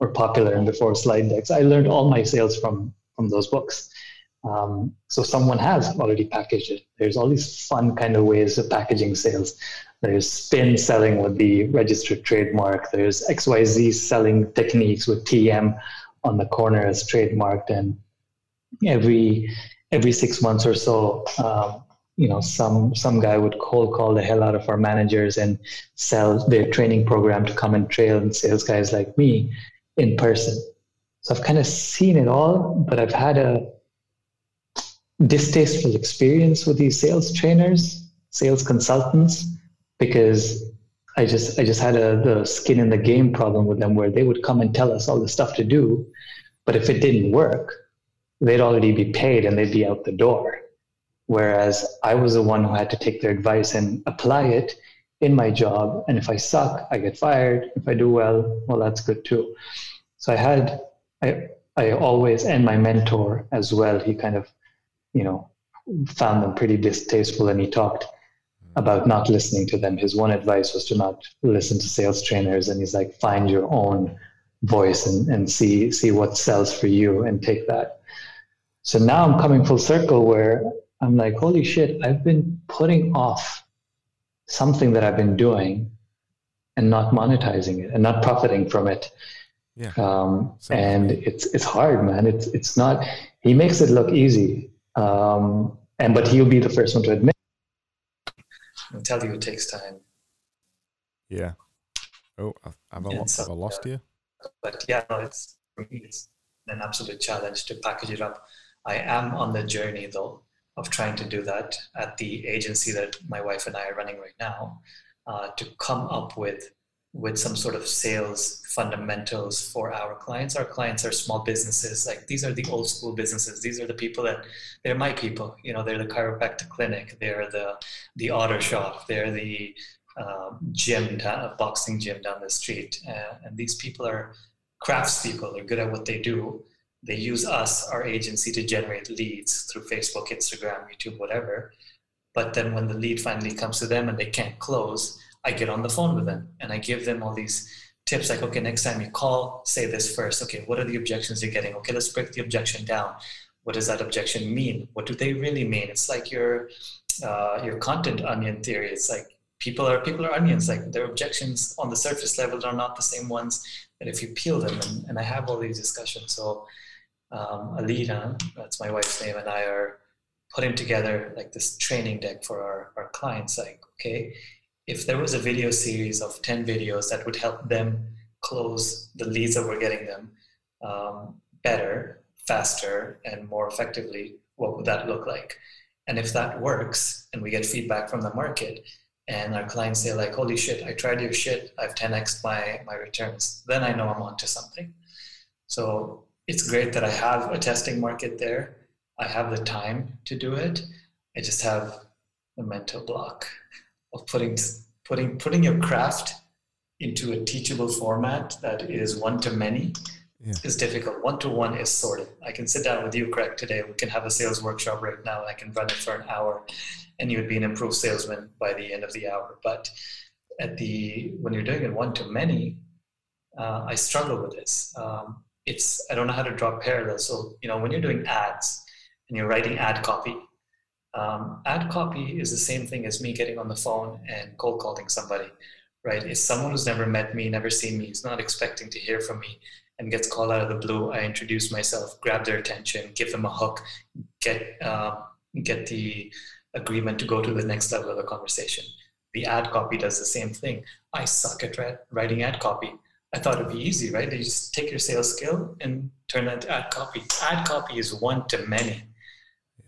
were popular, and before slide decks. I learned all my sales from those books. So someone has already packaged it. There's all these fun kind of ways of packaging sales. There's spin selling with the registered trademark. There's XYZ selling techniques with TM on the corner as trademarked. And every 6 months or so, some guy would cold call the hell out of our managers and sell their training program to come and train sales guys like me in person. So I've kind of seen it all, but I've had a distasteful experience with these sales trainers, sales consultants, because I just had the skin in the game problem with them, where they would come and tell us all the stuff to do, but if it didn't work, they'd already be paid and they'd be out the door. Whereas I was the one who had to take their advice and apply it in my job. And if I suck, I get fired. If I do well, that's good too. So I always, and my mentor as well, he kind of, found them pretty distasteful, and he talked about not listening to them. His one advice was to not listen to sales trainers. And he's like, find your own voice and see what sells for you and take that. So now I'm coming full circle, where I'm like, holy shit, I've been putting off something that I've been doing and not monetizing it and not profiting from it. Yeah. And it's hard, man. It's not, he makes it look easy. But he'll be the first one to admit. I'll tell you, it takes time. Yeah. Oh, have I lost you? But yeah, it's an absolute challenge to package it up. I am on the journey, though, of trying to do that at the agency that my wife and I are running right now, to come up with some sort of sales fundamentals for our clients. Our clients are small businesses. Like, these are the old school businesses. These are the people they're my people. They're the chiropractic clinic. They're the auto shop. They're the gym, boxing gym down the street. And these people are craftspeople. They're good at what they do. They use us, our agency, to generate leads through Facebook, Instagram, YouTube, whatever. But then when the lead finally comes to them and they can't close, I get on the phone with them and I give them all these tips like, okay, next time you call, say this first. Okay, what are the objections you're getting? Okay, let's break the objection down. What does that objection mean? What do they really mean? It's like your content onion theory. It's like people are onions. Like their objections on the surface level are not the same ones that if you peel them. And I have all these discussions. So Alina, that's my wife's name, and I are putting together like this training deck for our clients. Like, okay, if there was a video series of 10 videos that would help them close the leads that we're getting them better, faster, and more effectively, what would that look like? And if that works and we get feedback from the market and our clients say like, holy shit, I tried your shit, I've 10x'd my returns, then I know I'm onto something. So it's great that I have a testing market there. I have the time to do it. I just have a mental block of putting your craft into a teachable format that is one-to-many. Yeah. Is difficult. One-to-one is sorted. I can sit down with you, Craig, today. We can have a sales workshop right now. I can run it for an hour and you would be an improved salesman by the end of the hour. But when you're doing it one-to-many, I struggle with this. I don't know how to draw parallels. So, when you're doing ads and you're writing ad copy, ad copy is the same thing as me getting on the phone and cold calling somebody, right? It's someone who's never met me, never seen me, is not expecting to hear from me, and gets called out of the blue. I introduce myself, grab their attention, give them a hook, get the agreement to go to the next level of the conversation. The ad copy does the same thing. I suck at writing ad copy. I thought it'd be easy, right? You just take your sales skill and turn that to ad copy. Ad copy is one to many.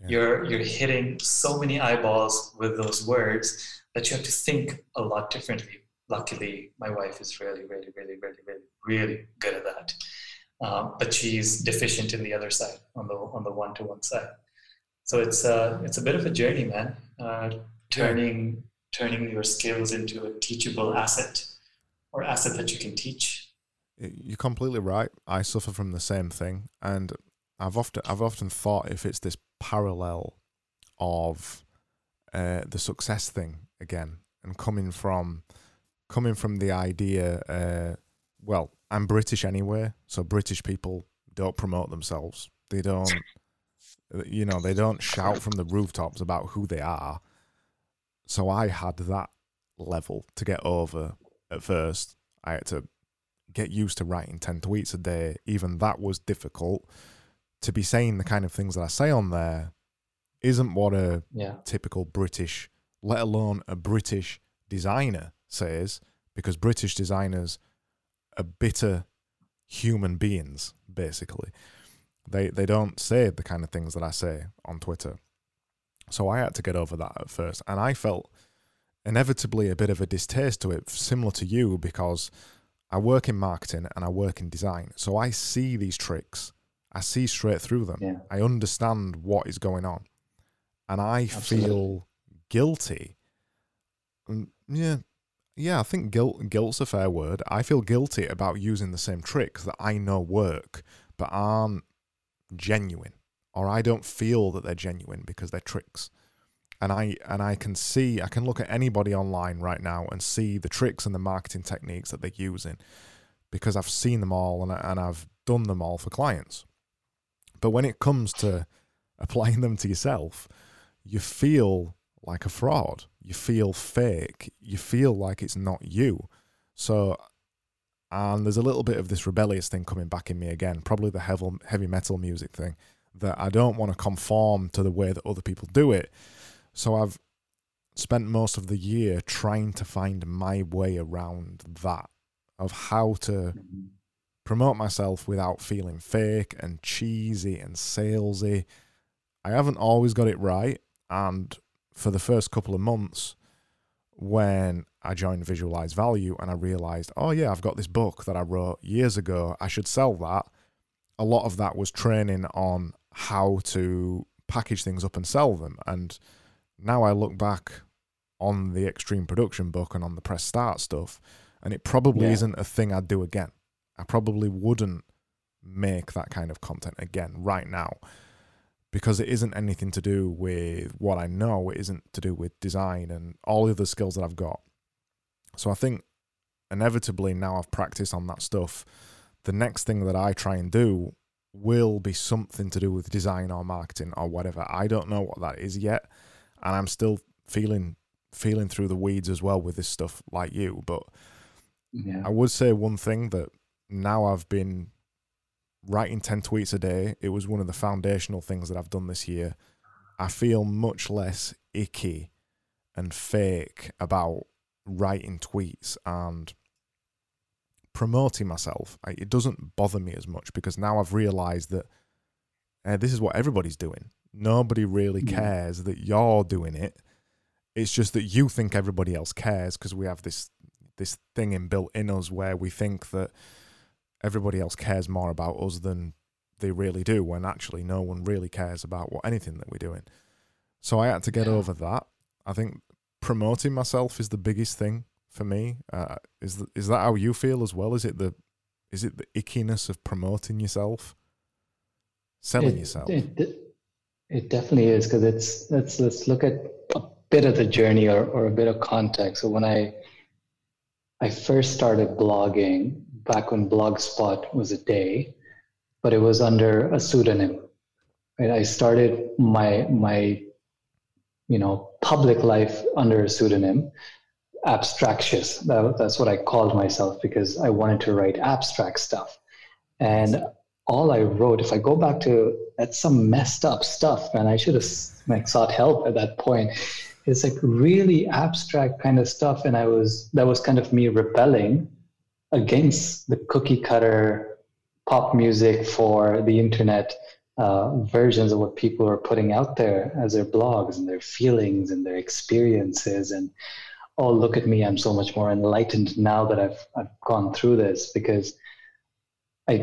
Yeah. You're hitting so many eyeballs with those words that you have to think a lot differently. Luckily, my wife is really, really, really, really, really, really good at that. But she's deficient in the other side, on the one-to-one side. So it's a bit of a journey, man. Turning your skills into a teachable asset or asset that you can teach. You're completely right. I suffer from the same thing, and I've often thought if it's this parallel of the success thing again, and coming from the idea, well, I'm British anyway, so British people don't promote themselves. They don't, they don't shout from the rooftops about who they are. So I had that level to get over at first. I had to get used to writing 10 tweets a day. Even that was difficult. To be saying the kind of things that I say on there isn't what a typical British, let alone a British designer says, because British designers are bitter human beings, basically. They don't say the kind of things that I say on Twitter. So I had to get over that at first. And I felt inevitably a bit of a distaste to it, similar to you, because I work in marketing and I work in design. So I see these tricks. I see straight through them. Yeah. I understand what is going on. And I feel guilty. Yeah, I think guilt's a fair word. I feel guilty about using the same tricks that I know work, but aren't genuine, or I don't feel that they're genuine because they're tricks. And I can look at anybody online right now and see the tricks and the marketing techniques that they're using, because I've seen them all and I've done them all for clients. But when it comes to applying them to yourself, you feel like a fraud. You feel fake. You feel like it's not you. So, and there's a little bit of this rebellious thing coming back in me again, probably the heavy metal music thing, that I don't want to conform to the way that other people do it. So I've spent most of the year trying to find my way around that, of how to promote myself without feeling fake and cheesy and salesy. I haven't always got it right, and for the first couple of months when I joined Visualized Value and I realized, oh yeah, I've got this book that I wrote years ago, I should sell that. A lot of that was training on how to package things up and sell them. And now I look back on the Extreme Production book and on the Press Start stuff, and it probably isn't a thing I'd do again. I probably wouldn't make that kind of content again right now, because it isn't anything to do with what I know. It isn't to do with design and all the other skills that I've got. So I think inevitably now I've practiced on that stuff, the next thing that I try and do will be something to do with design or marketing or whatever. I don't know what that is yet, and I'm still feeling through the weeds as well with this stuff like you. But yeah. I would say one thing that now I've been writing 10 tweets a day. It was one of the foundational things that I've done this year. I feel much less icky and fake about writing tweets and promoting myself. It doesn't bother me as much because now I've realized that this is what everybody's doing. Nobody really cares that you're doing it. It's just that you think everybody else cares because we have this thing inbuilt in us where we think that everybody else cares more about us than they really do, when actually no one really cares about anything that we're doing. So I had to get over that. I think promoting myself is the biggest thing for me. Is that how you feel as well? Is it the ickiness of promoting yourself, selling yourself? It definitely is, because it's let's look at a bit of the journey or a bit of context. So when I first started blogging, back when Blogspot was a day, but it was under a pseudonym. Right? I started my public life under a pseudonym, Abstractious. That's what I called myself because I wanted to write abstract stuff. And all I wrote, if I go back to, that's some messed up stuff, man. I should have sought help at that point. It's like really abstract kind of stuff. And that was kind of me rebelling against the cookie cutter pop music for the internet versions of what people are putting out there as their blogs and their feelings and their experiences. And, oh, look at me, I'm so much more enlightened now that I've gone through this, because I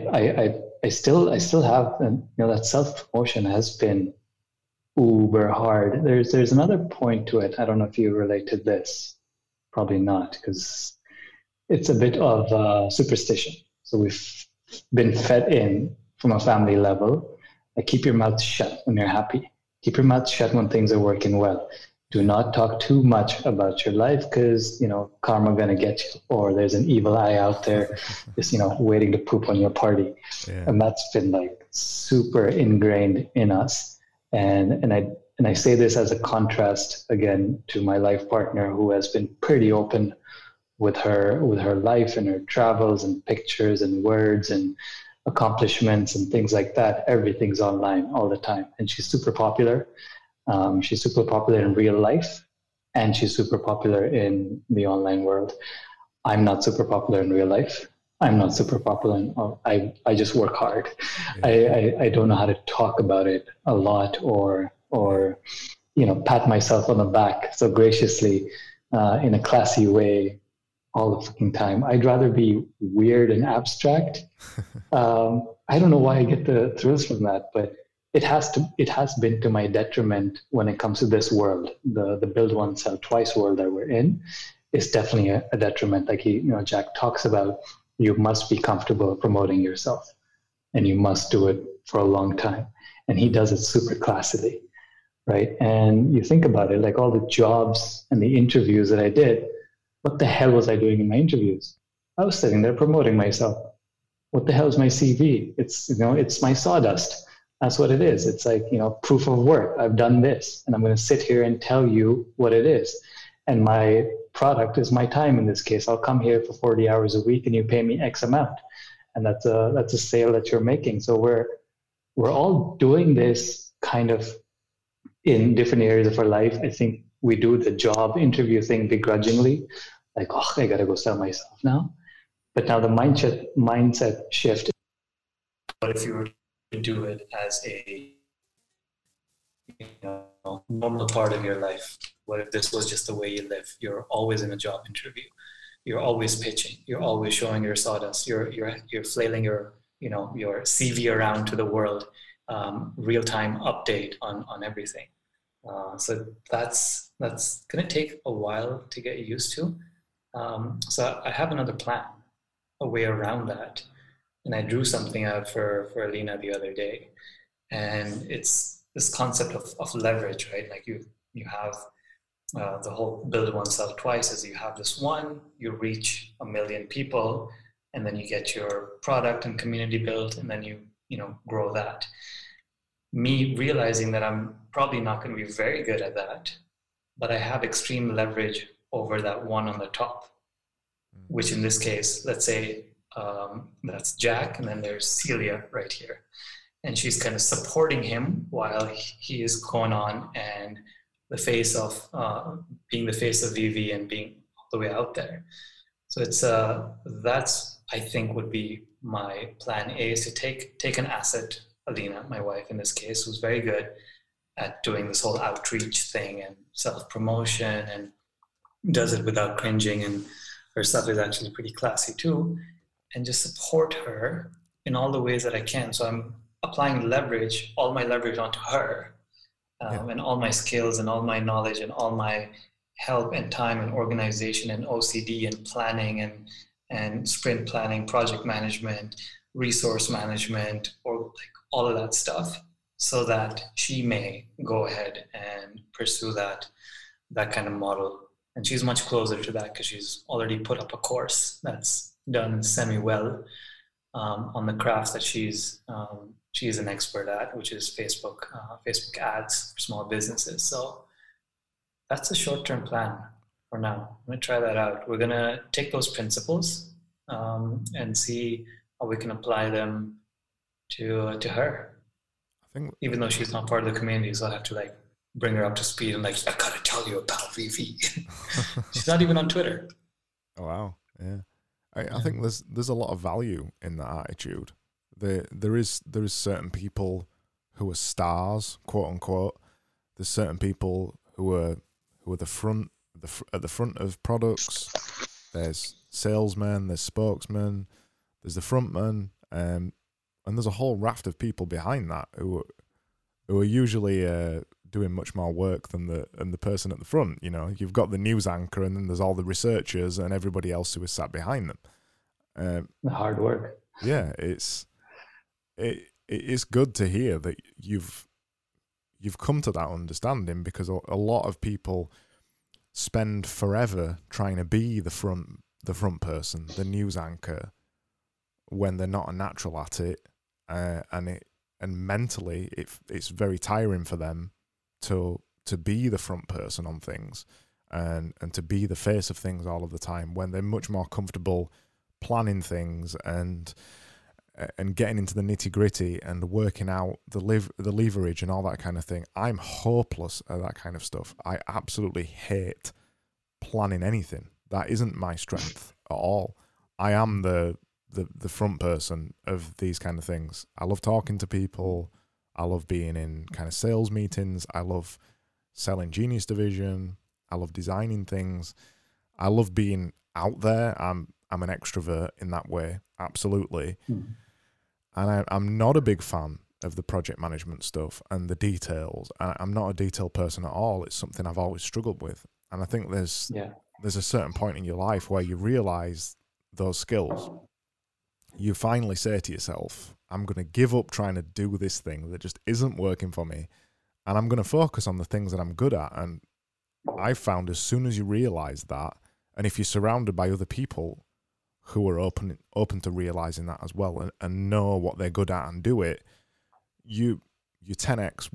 still have, and that self-promotion has been uber hard. There's another point to it. I don't know if you relate to this. Probably not, because it's a bit of superstition. So we've been fed in from a family level. Like, keep your mouth shut when you're happy. Keep your mouth shut when things are working well. Do not talk too much about your life because, karma going to get you, or there's an evil eye out there just, waiting to poop on your party. Yeah. And that's been like super ingrained in us. And I say this as a contrast again to my life partner, who has been pretty open with her life and her travels and pictures and words and accomplishments and things like that. Everything's online all the time. And she's super popular. She's super popular in real life, and she's super popular in the online world. I'm not super popular in real life. I'm not super popular. I just work hard. Yeah. I don't know how to talk about it a lot or pat myself on the back so graciously in a classy way all the fucking time. I'd rather be weird and abstract. I don't know why I get the thrills from that, but it has been to my detriment when it comes to this world. The build once, sell twice world that we're in is definitely a detriment. Like Jack talks about, you must be comfortable promoting yourself, and you must do it for a long time. And he does it super classily, right? And you think about it, like all the jobs and the interviews that I did, what the hell was I doing in my interviews? I was sitting there promoting myself. What the hell is my CV? It's it's my sawdust. That's what it is. It's like, proof of work. I've done this, and I'm going to sit here and tell you what it is. And my product is my time in this case. I'll come here for 40 hours a week, and you pay me X amount. And that's a sale that you're making. So we're all doing this kind of in different areas of our life. I think we do the job interview thing begrudgingly. Like, I got to go sell myself now. But now the mindset shift. But if you were to do it as a normal part of your life, what if this was just the way you live? You're always in a job interview, you're always pitching, you're always showing your sawdust, you're flailing your CV around to the world, real time update on everything. So that's gonna take a while to get used to. So I have another plan, a way around that. And I drew something out for Alina the other day. And it's this concept of leverage, right? Like you have the whole build one, sell twice is you have this one, you reach 1 million people, and then you get your product and community built, and then you grow that. Me realizing that I'm probably not going to be very good at that, but I have extreme leverage over that one on the top, which in this case, let's say that's Jack, and then there's Celia right here. And she's kind of supporting him while he is going on and the face of being the face of VV and being all the way out there. So it's that's, I think, would be my plan A, is to take an asset, Alina, my wife in this case, who's very good at doing this whole outreach thing and self-promotion and does it without cringing, and her stuff is actually pretty classy too, and just support her in all the ways that I can. So I'm applying leverage, all my leverage onto her, and all my skills and all my knowledge and all my help and time and organization and OCD and planning and sprint planning, project management, resource management, or like all of that stuff, so that she may go ahead and pursue that kind of model. And she's much closer to that because she's already put up a course that's done semi-well on the craft that she's an expert at, which is Facebook ads for small businesses. So that's a short-term plan for now. I'm going to try that out. We're going to take those principles and see how we can apply them to her. I think, even though she's not part of the community, so I'll have to bring her up to speed and I gotta tell you about VV. She's not even on Twitter. Oh, wow. Yeah. I think there's a lot of value in that attitude. There is certain people who are stars, quote unquote. There's certain people who are at the front of products. There's salesmen, there's spokesmen, there's the frontman, and there's a whole raft of people behind that who are usually doing much more work than the person at the front. You know, you've got the news anchor, and then there's all the researchers and everybody else who is sat behind them. The hard work. Yeah, it's good to hear that you've come to that understanding, because a lot of people spend forever trying to be the front person, the news anchor, when they're not a natural at it, and mentally it's very tiring for them to be the front person on things and to be the face of things all of the time, when they're much more comfortable planning things and getting into the nitty-gritty and working out the leverage and all that kind of thing. I'm hopeless at that kind of stuff. I absolutely hate planning anything. That isn't my strength at all. I am the front person of these kind of things. I love talking to people. I love being in kind of sales meetings. I love selling Genius Division. I love designing things. I love being out there. I'm an extrovert in that way, absolutely. Mm-hmm. And I'm not a big fan of the project management stuff and the details. I'm not a detail person at all. It's something I've always struggled with. And I think there's a certain point in your life where you realize those skills. You finally say to yourself, I'm going to give up trying to do this thing that just isn't working for me, and I'm going to focus on the things that I'm good at. And I found, as soon as you realize that, and if you're surrounded by other people who are open to realizing that as well, and know what they're good at and do it, you 10x,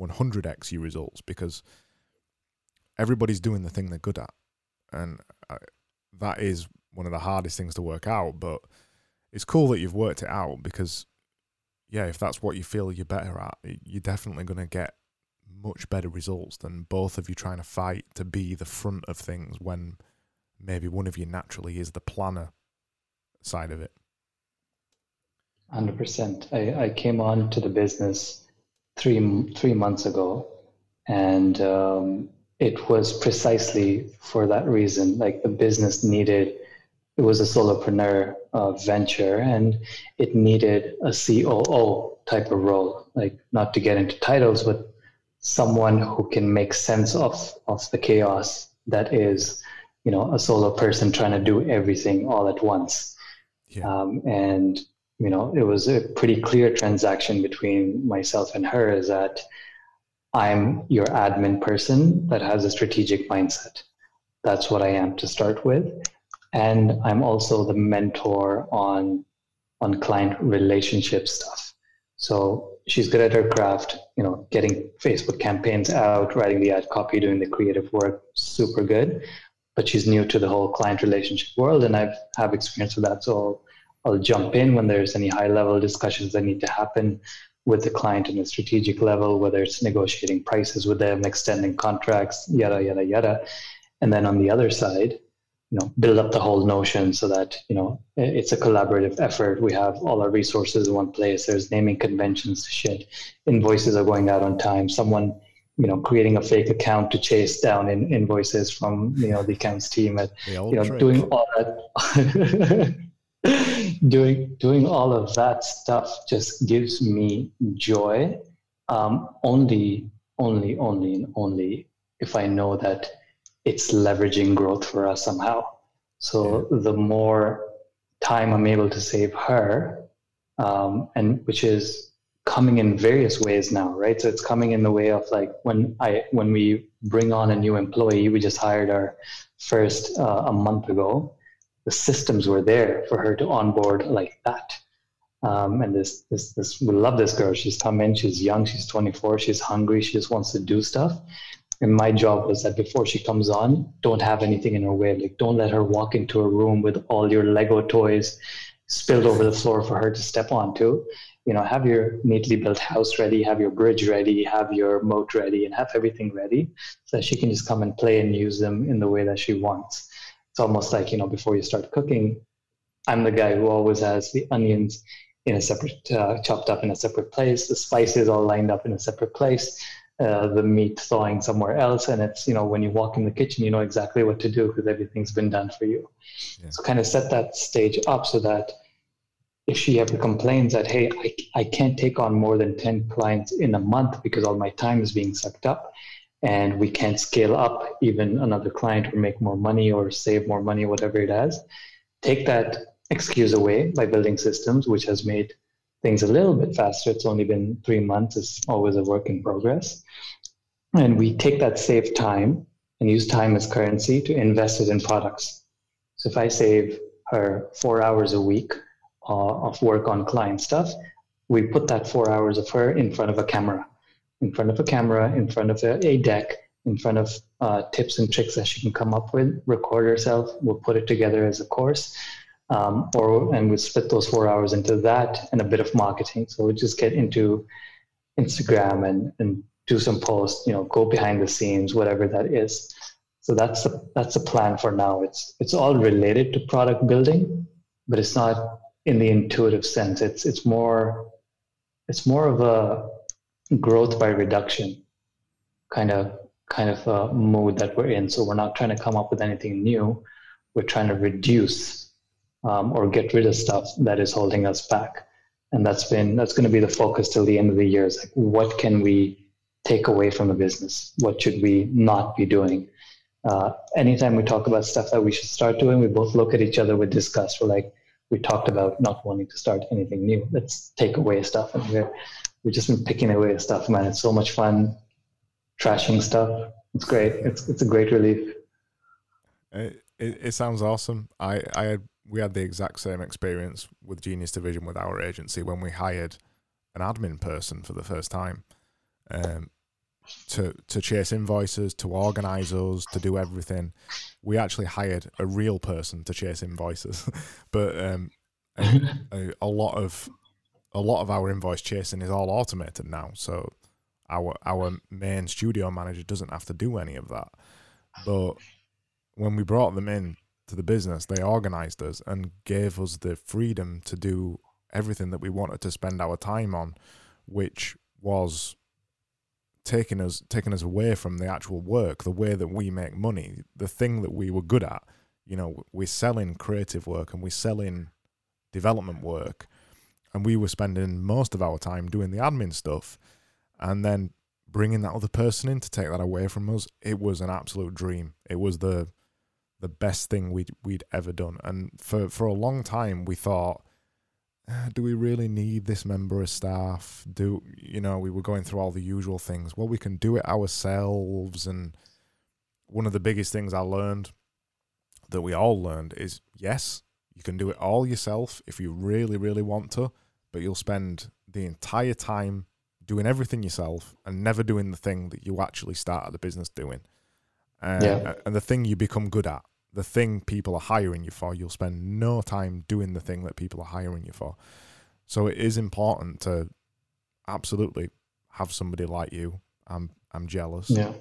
100x your results, because everybody's doing the thing they're good at. And that is one of the hardest things to work out, but it's cool that you've worked it out, because if that's what you feel you're better at, you're definitely going to get much better results than both of you trying to fight to be the front of things, when maybe one of you naturally is the planner side of it. 100%. I came on to the business three months ago, and it was precisely for that reason. The business needed, it was a solopreneur venture, and it needed a COO type of role, not to get into titles, but someone who can make sense of the chaos that is, a solo person trying to do everything all at once. Yeah. It was a pretty clear transaction between myself and her, is that I'm your admin person that has a strategic mindset. That's what I am to start with. And I'm also the mentor on client relationship stuff. So she's good at her craft, you know, getting Facebook campaigns out, writing the ad copy, doing the creative work, super good. But she's new to the whole client relationship world, and I have experience with that. So I'll jump in when there's any high-level discussions that need to happen with the client on a strategic level, whether it's negotiating prices with them, extending contracts, yada, yada, yada. And then on the other side, you know, build up the whole notion so that, you know, it's a collaborative effort. We have all our resources in one place. There's naming conventions, shit. Invoices are going out on time. Someone, you know, creating a fake account to chase down invoices from, you know, the accounts team at, you know, trick. Doing all that. Doing all of that stuff just gives me joy. Only if I know that it's leveraging growth for us somehow. So the more time I'm able to save her, and which is coming in various ways now, right? So it's coming in the way of like when we bring on a new employee, we just hired our first a month ago. The systems were there for her to onboard like that. And this, we love this girl. She's come in, she's young, she's 24, she's hungry, she just wants to do stuff. And my job was that before she comes on, don't have anything in her way. Like, don't let her walk into a room with all your Lego toys spilled over the floor for her to step onto. You know, have your neatly built house ready, have your bridge ready, have your moat ready, and have everything ready so that she can just come and play and use them in the way that she wants. It's almost like, you know, before you start cooking, I'm the guy who always has the onions in a separate, chopped up in a separate place, the spices all lined up in a separate place, the meat thawing somewhere else. And it's, you know, when you walk in the kitchen, you know exactly what to do because everything's been done for you. Yeah. So kind of set that stage up so that if she ever complains that, hey, I can't take on more than 10 clients in a month because all my time is being sucked up, and we can't scale up even another client or make more money or save more money, whatever it has. Take that excuse away by building systems, which has made things a little bit faster. It's only been 3 months. It's always a work in progress. And we take that saved time and use time as currency to invest it in products. So if I save her 4 hours a week of work on client stuff, we put that 4 hours of her in front of a camera. In front of a deck, in front of tips and tricks that she can come up with, record herself, we'll put it together as a course, and we'll split those 4 hours into that and a bit of marketing. So we'll just get into Instagram and do some posts, you know, go behind the scenes, whatever that is. So that's the plan for now. It's all related to product building, but it's not in the intuitive sense. It's more of a growth by reduction kind of a mode that we're in. So we're not trying to come up with anything new. We're trying to reduce or get rid of stuff that is holding us back. And that's going to be the focus till the end of the year. It's like, what can we take away from the business? What should we not be doing? Anytime we talk about stuff that we should start doing, we both look at each other with disgust. We're like, we talked about not wanting to start anything new. Let's take away stuff. And we've just been picking away stuff, man. It's so much fun trashing stuff. It's great. It's a great relief. It sounds awesome. We had the exact same experience with Genius Division with our agency when we hired an admin person for the first time to chase invoices, to organize us, to do everything. We actually hired a real person to chase invoices, but a lot of our invoice chasing is all automated now, so our main studio manager doesn't have to do any of that. But when we brought them in to the business, they organized us and gave us the freedom to do everything that we wanted to spend our time on, which was taking us away from the actual work, the way that we make money, the thing that we were good at. You know, we're selling creative work and we're selling development work. And we were spending most of our time doing the admin stuff, and then bringing that other person in to take that away from us. It was an absolute dream. It was the best thing we'd ever done. And for a long time, we thought do we really need this member of staff? Do, you know, we were going through all the usual things. Well, we can do it ourselves. And one of the biggest things I learned, that we all learned, is yes, you can do it all yourself if you really, really want to, but you'll spend the entire time doing everything yourself and never doing the thing that you actually started the business doing. And the thing you become good at, the thing people are hiring you for, you'll spend no time doing the thing that people are hiring you for. So it is important to absolutely have somebody like you. I'm jealous. Yeah.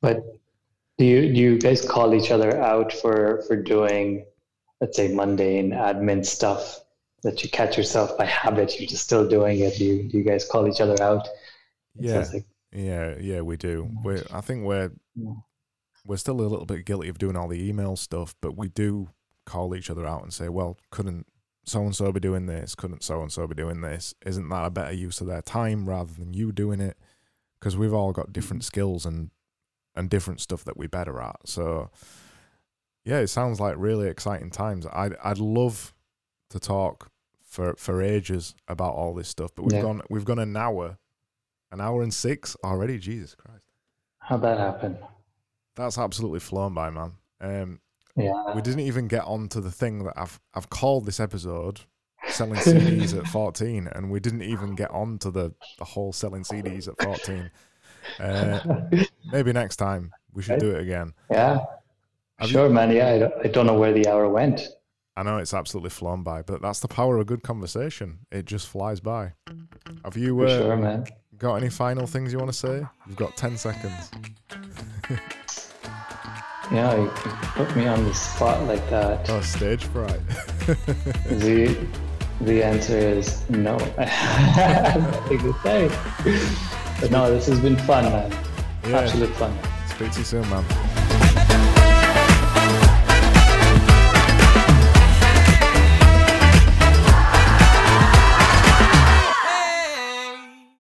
But do you guys call each other out for doing, let's say, mundane admin stuff that you catch yourself by habit, you're just still doing it? Do you guys call each other out? Yeah, we do. I think we're still a little bit guilty of doing all the email stuff, but we do call each other out and say, well, couldn't so-and-so be doing this? Couldn't so-and-so be doing this? Isn't that a better use of their time rather than you doing it? Because we've all got different skills and different stuff that we're better at. So, yeah, it sounds like really exciting times. I'd love to talk for ages about all this stuff, but we've gone an hour and 6 already. Jesus Christ. How'd that happen? That's absolutely flown by, man. We didn't even get onto the thing that I've called this episode selling CDs at 14, and we didn't even get onto the whole selling CDs at 14. Maybe next time we should do it again. Yeah. Sure, man. Yeah, I don't know where the hour went. I know it's absolutely flown by, but that's the power of a good conversation. It just flies by. Have you got any final things you want to say? You've got 10 seconds. Yeah, you put me on the spot like that. Oh, stage fright. The answer is no. I have nothing to say. But no, this has been fun, man. Yeah. Absolute fun. Speak to you soon, man.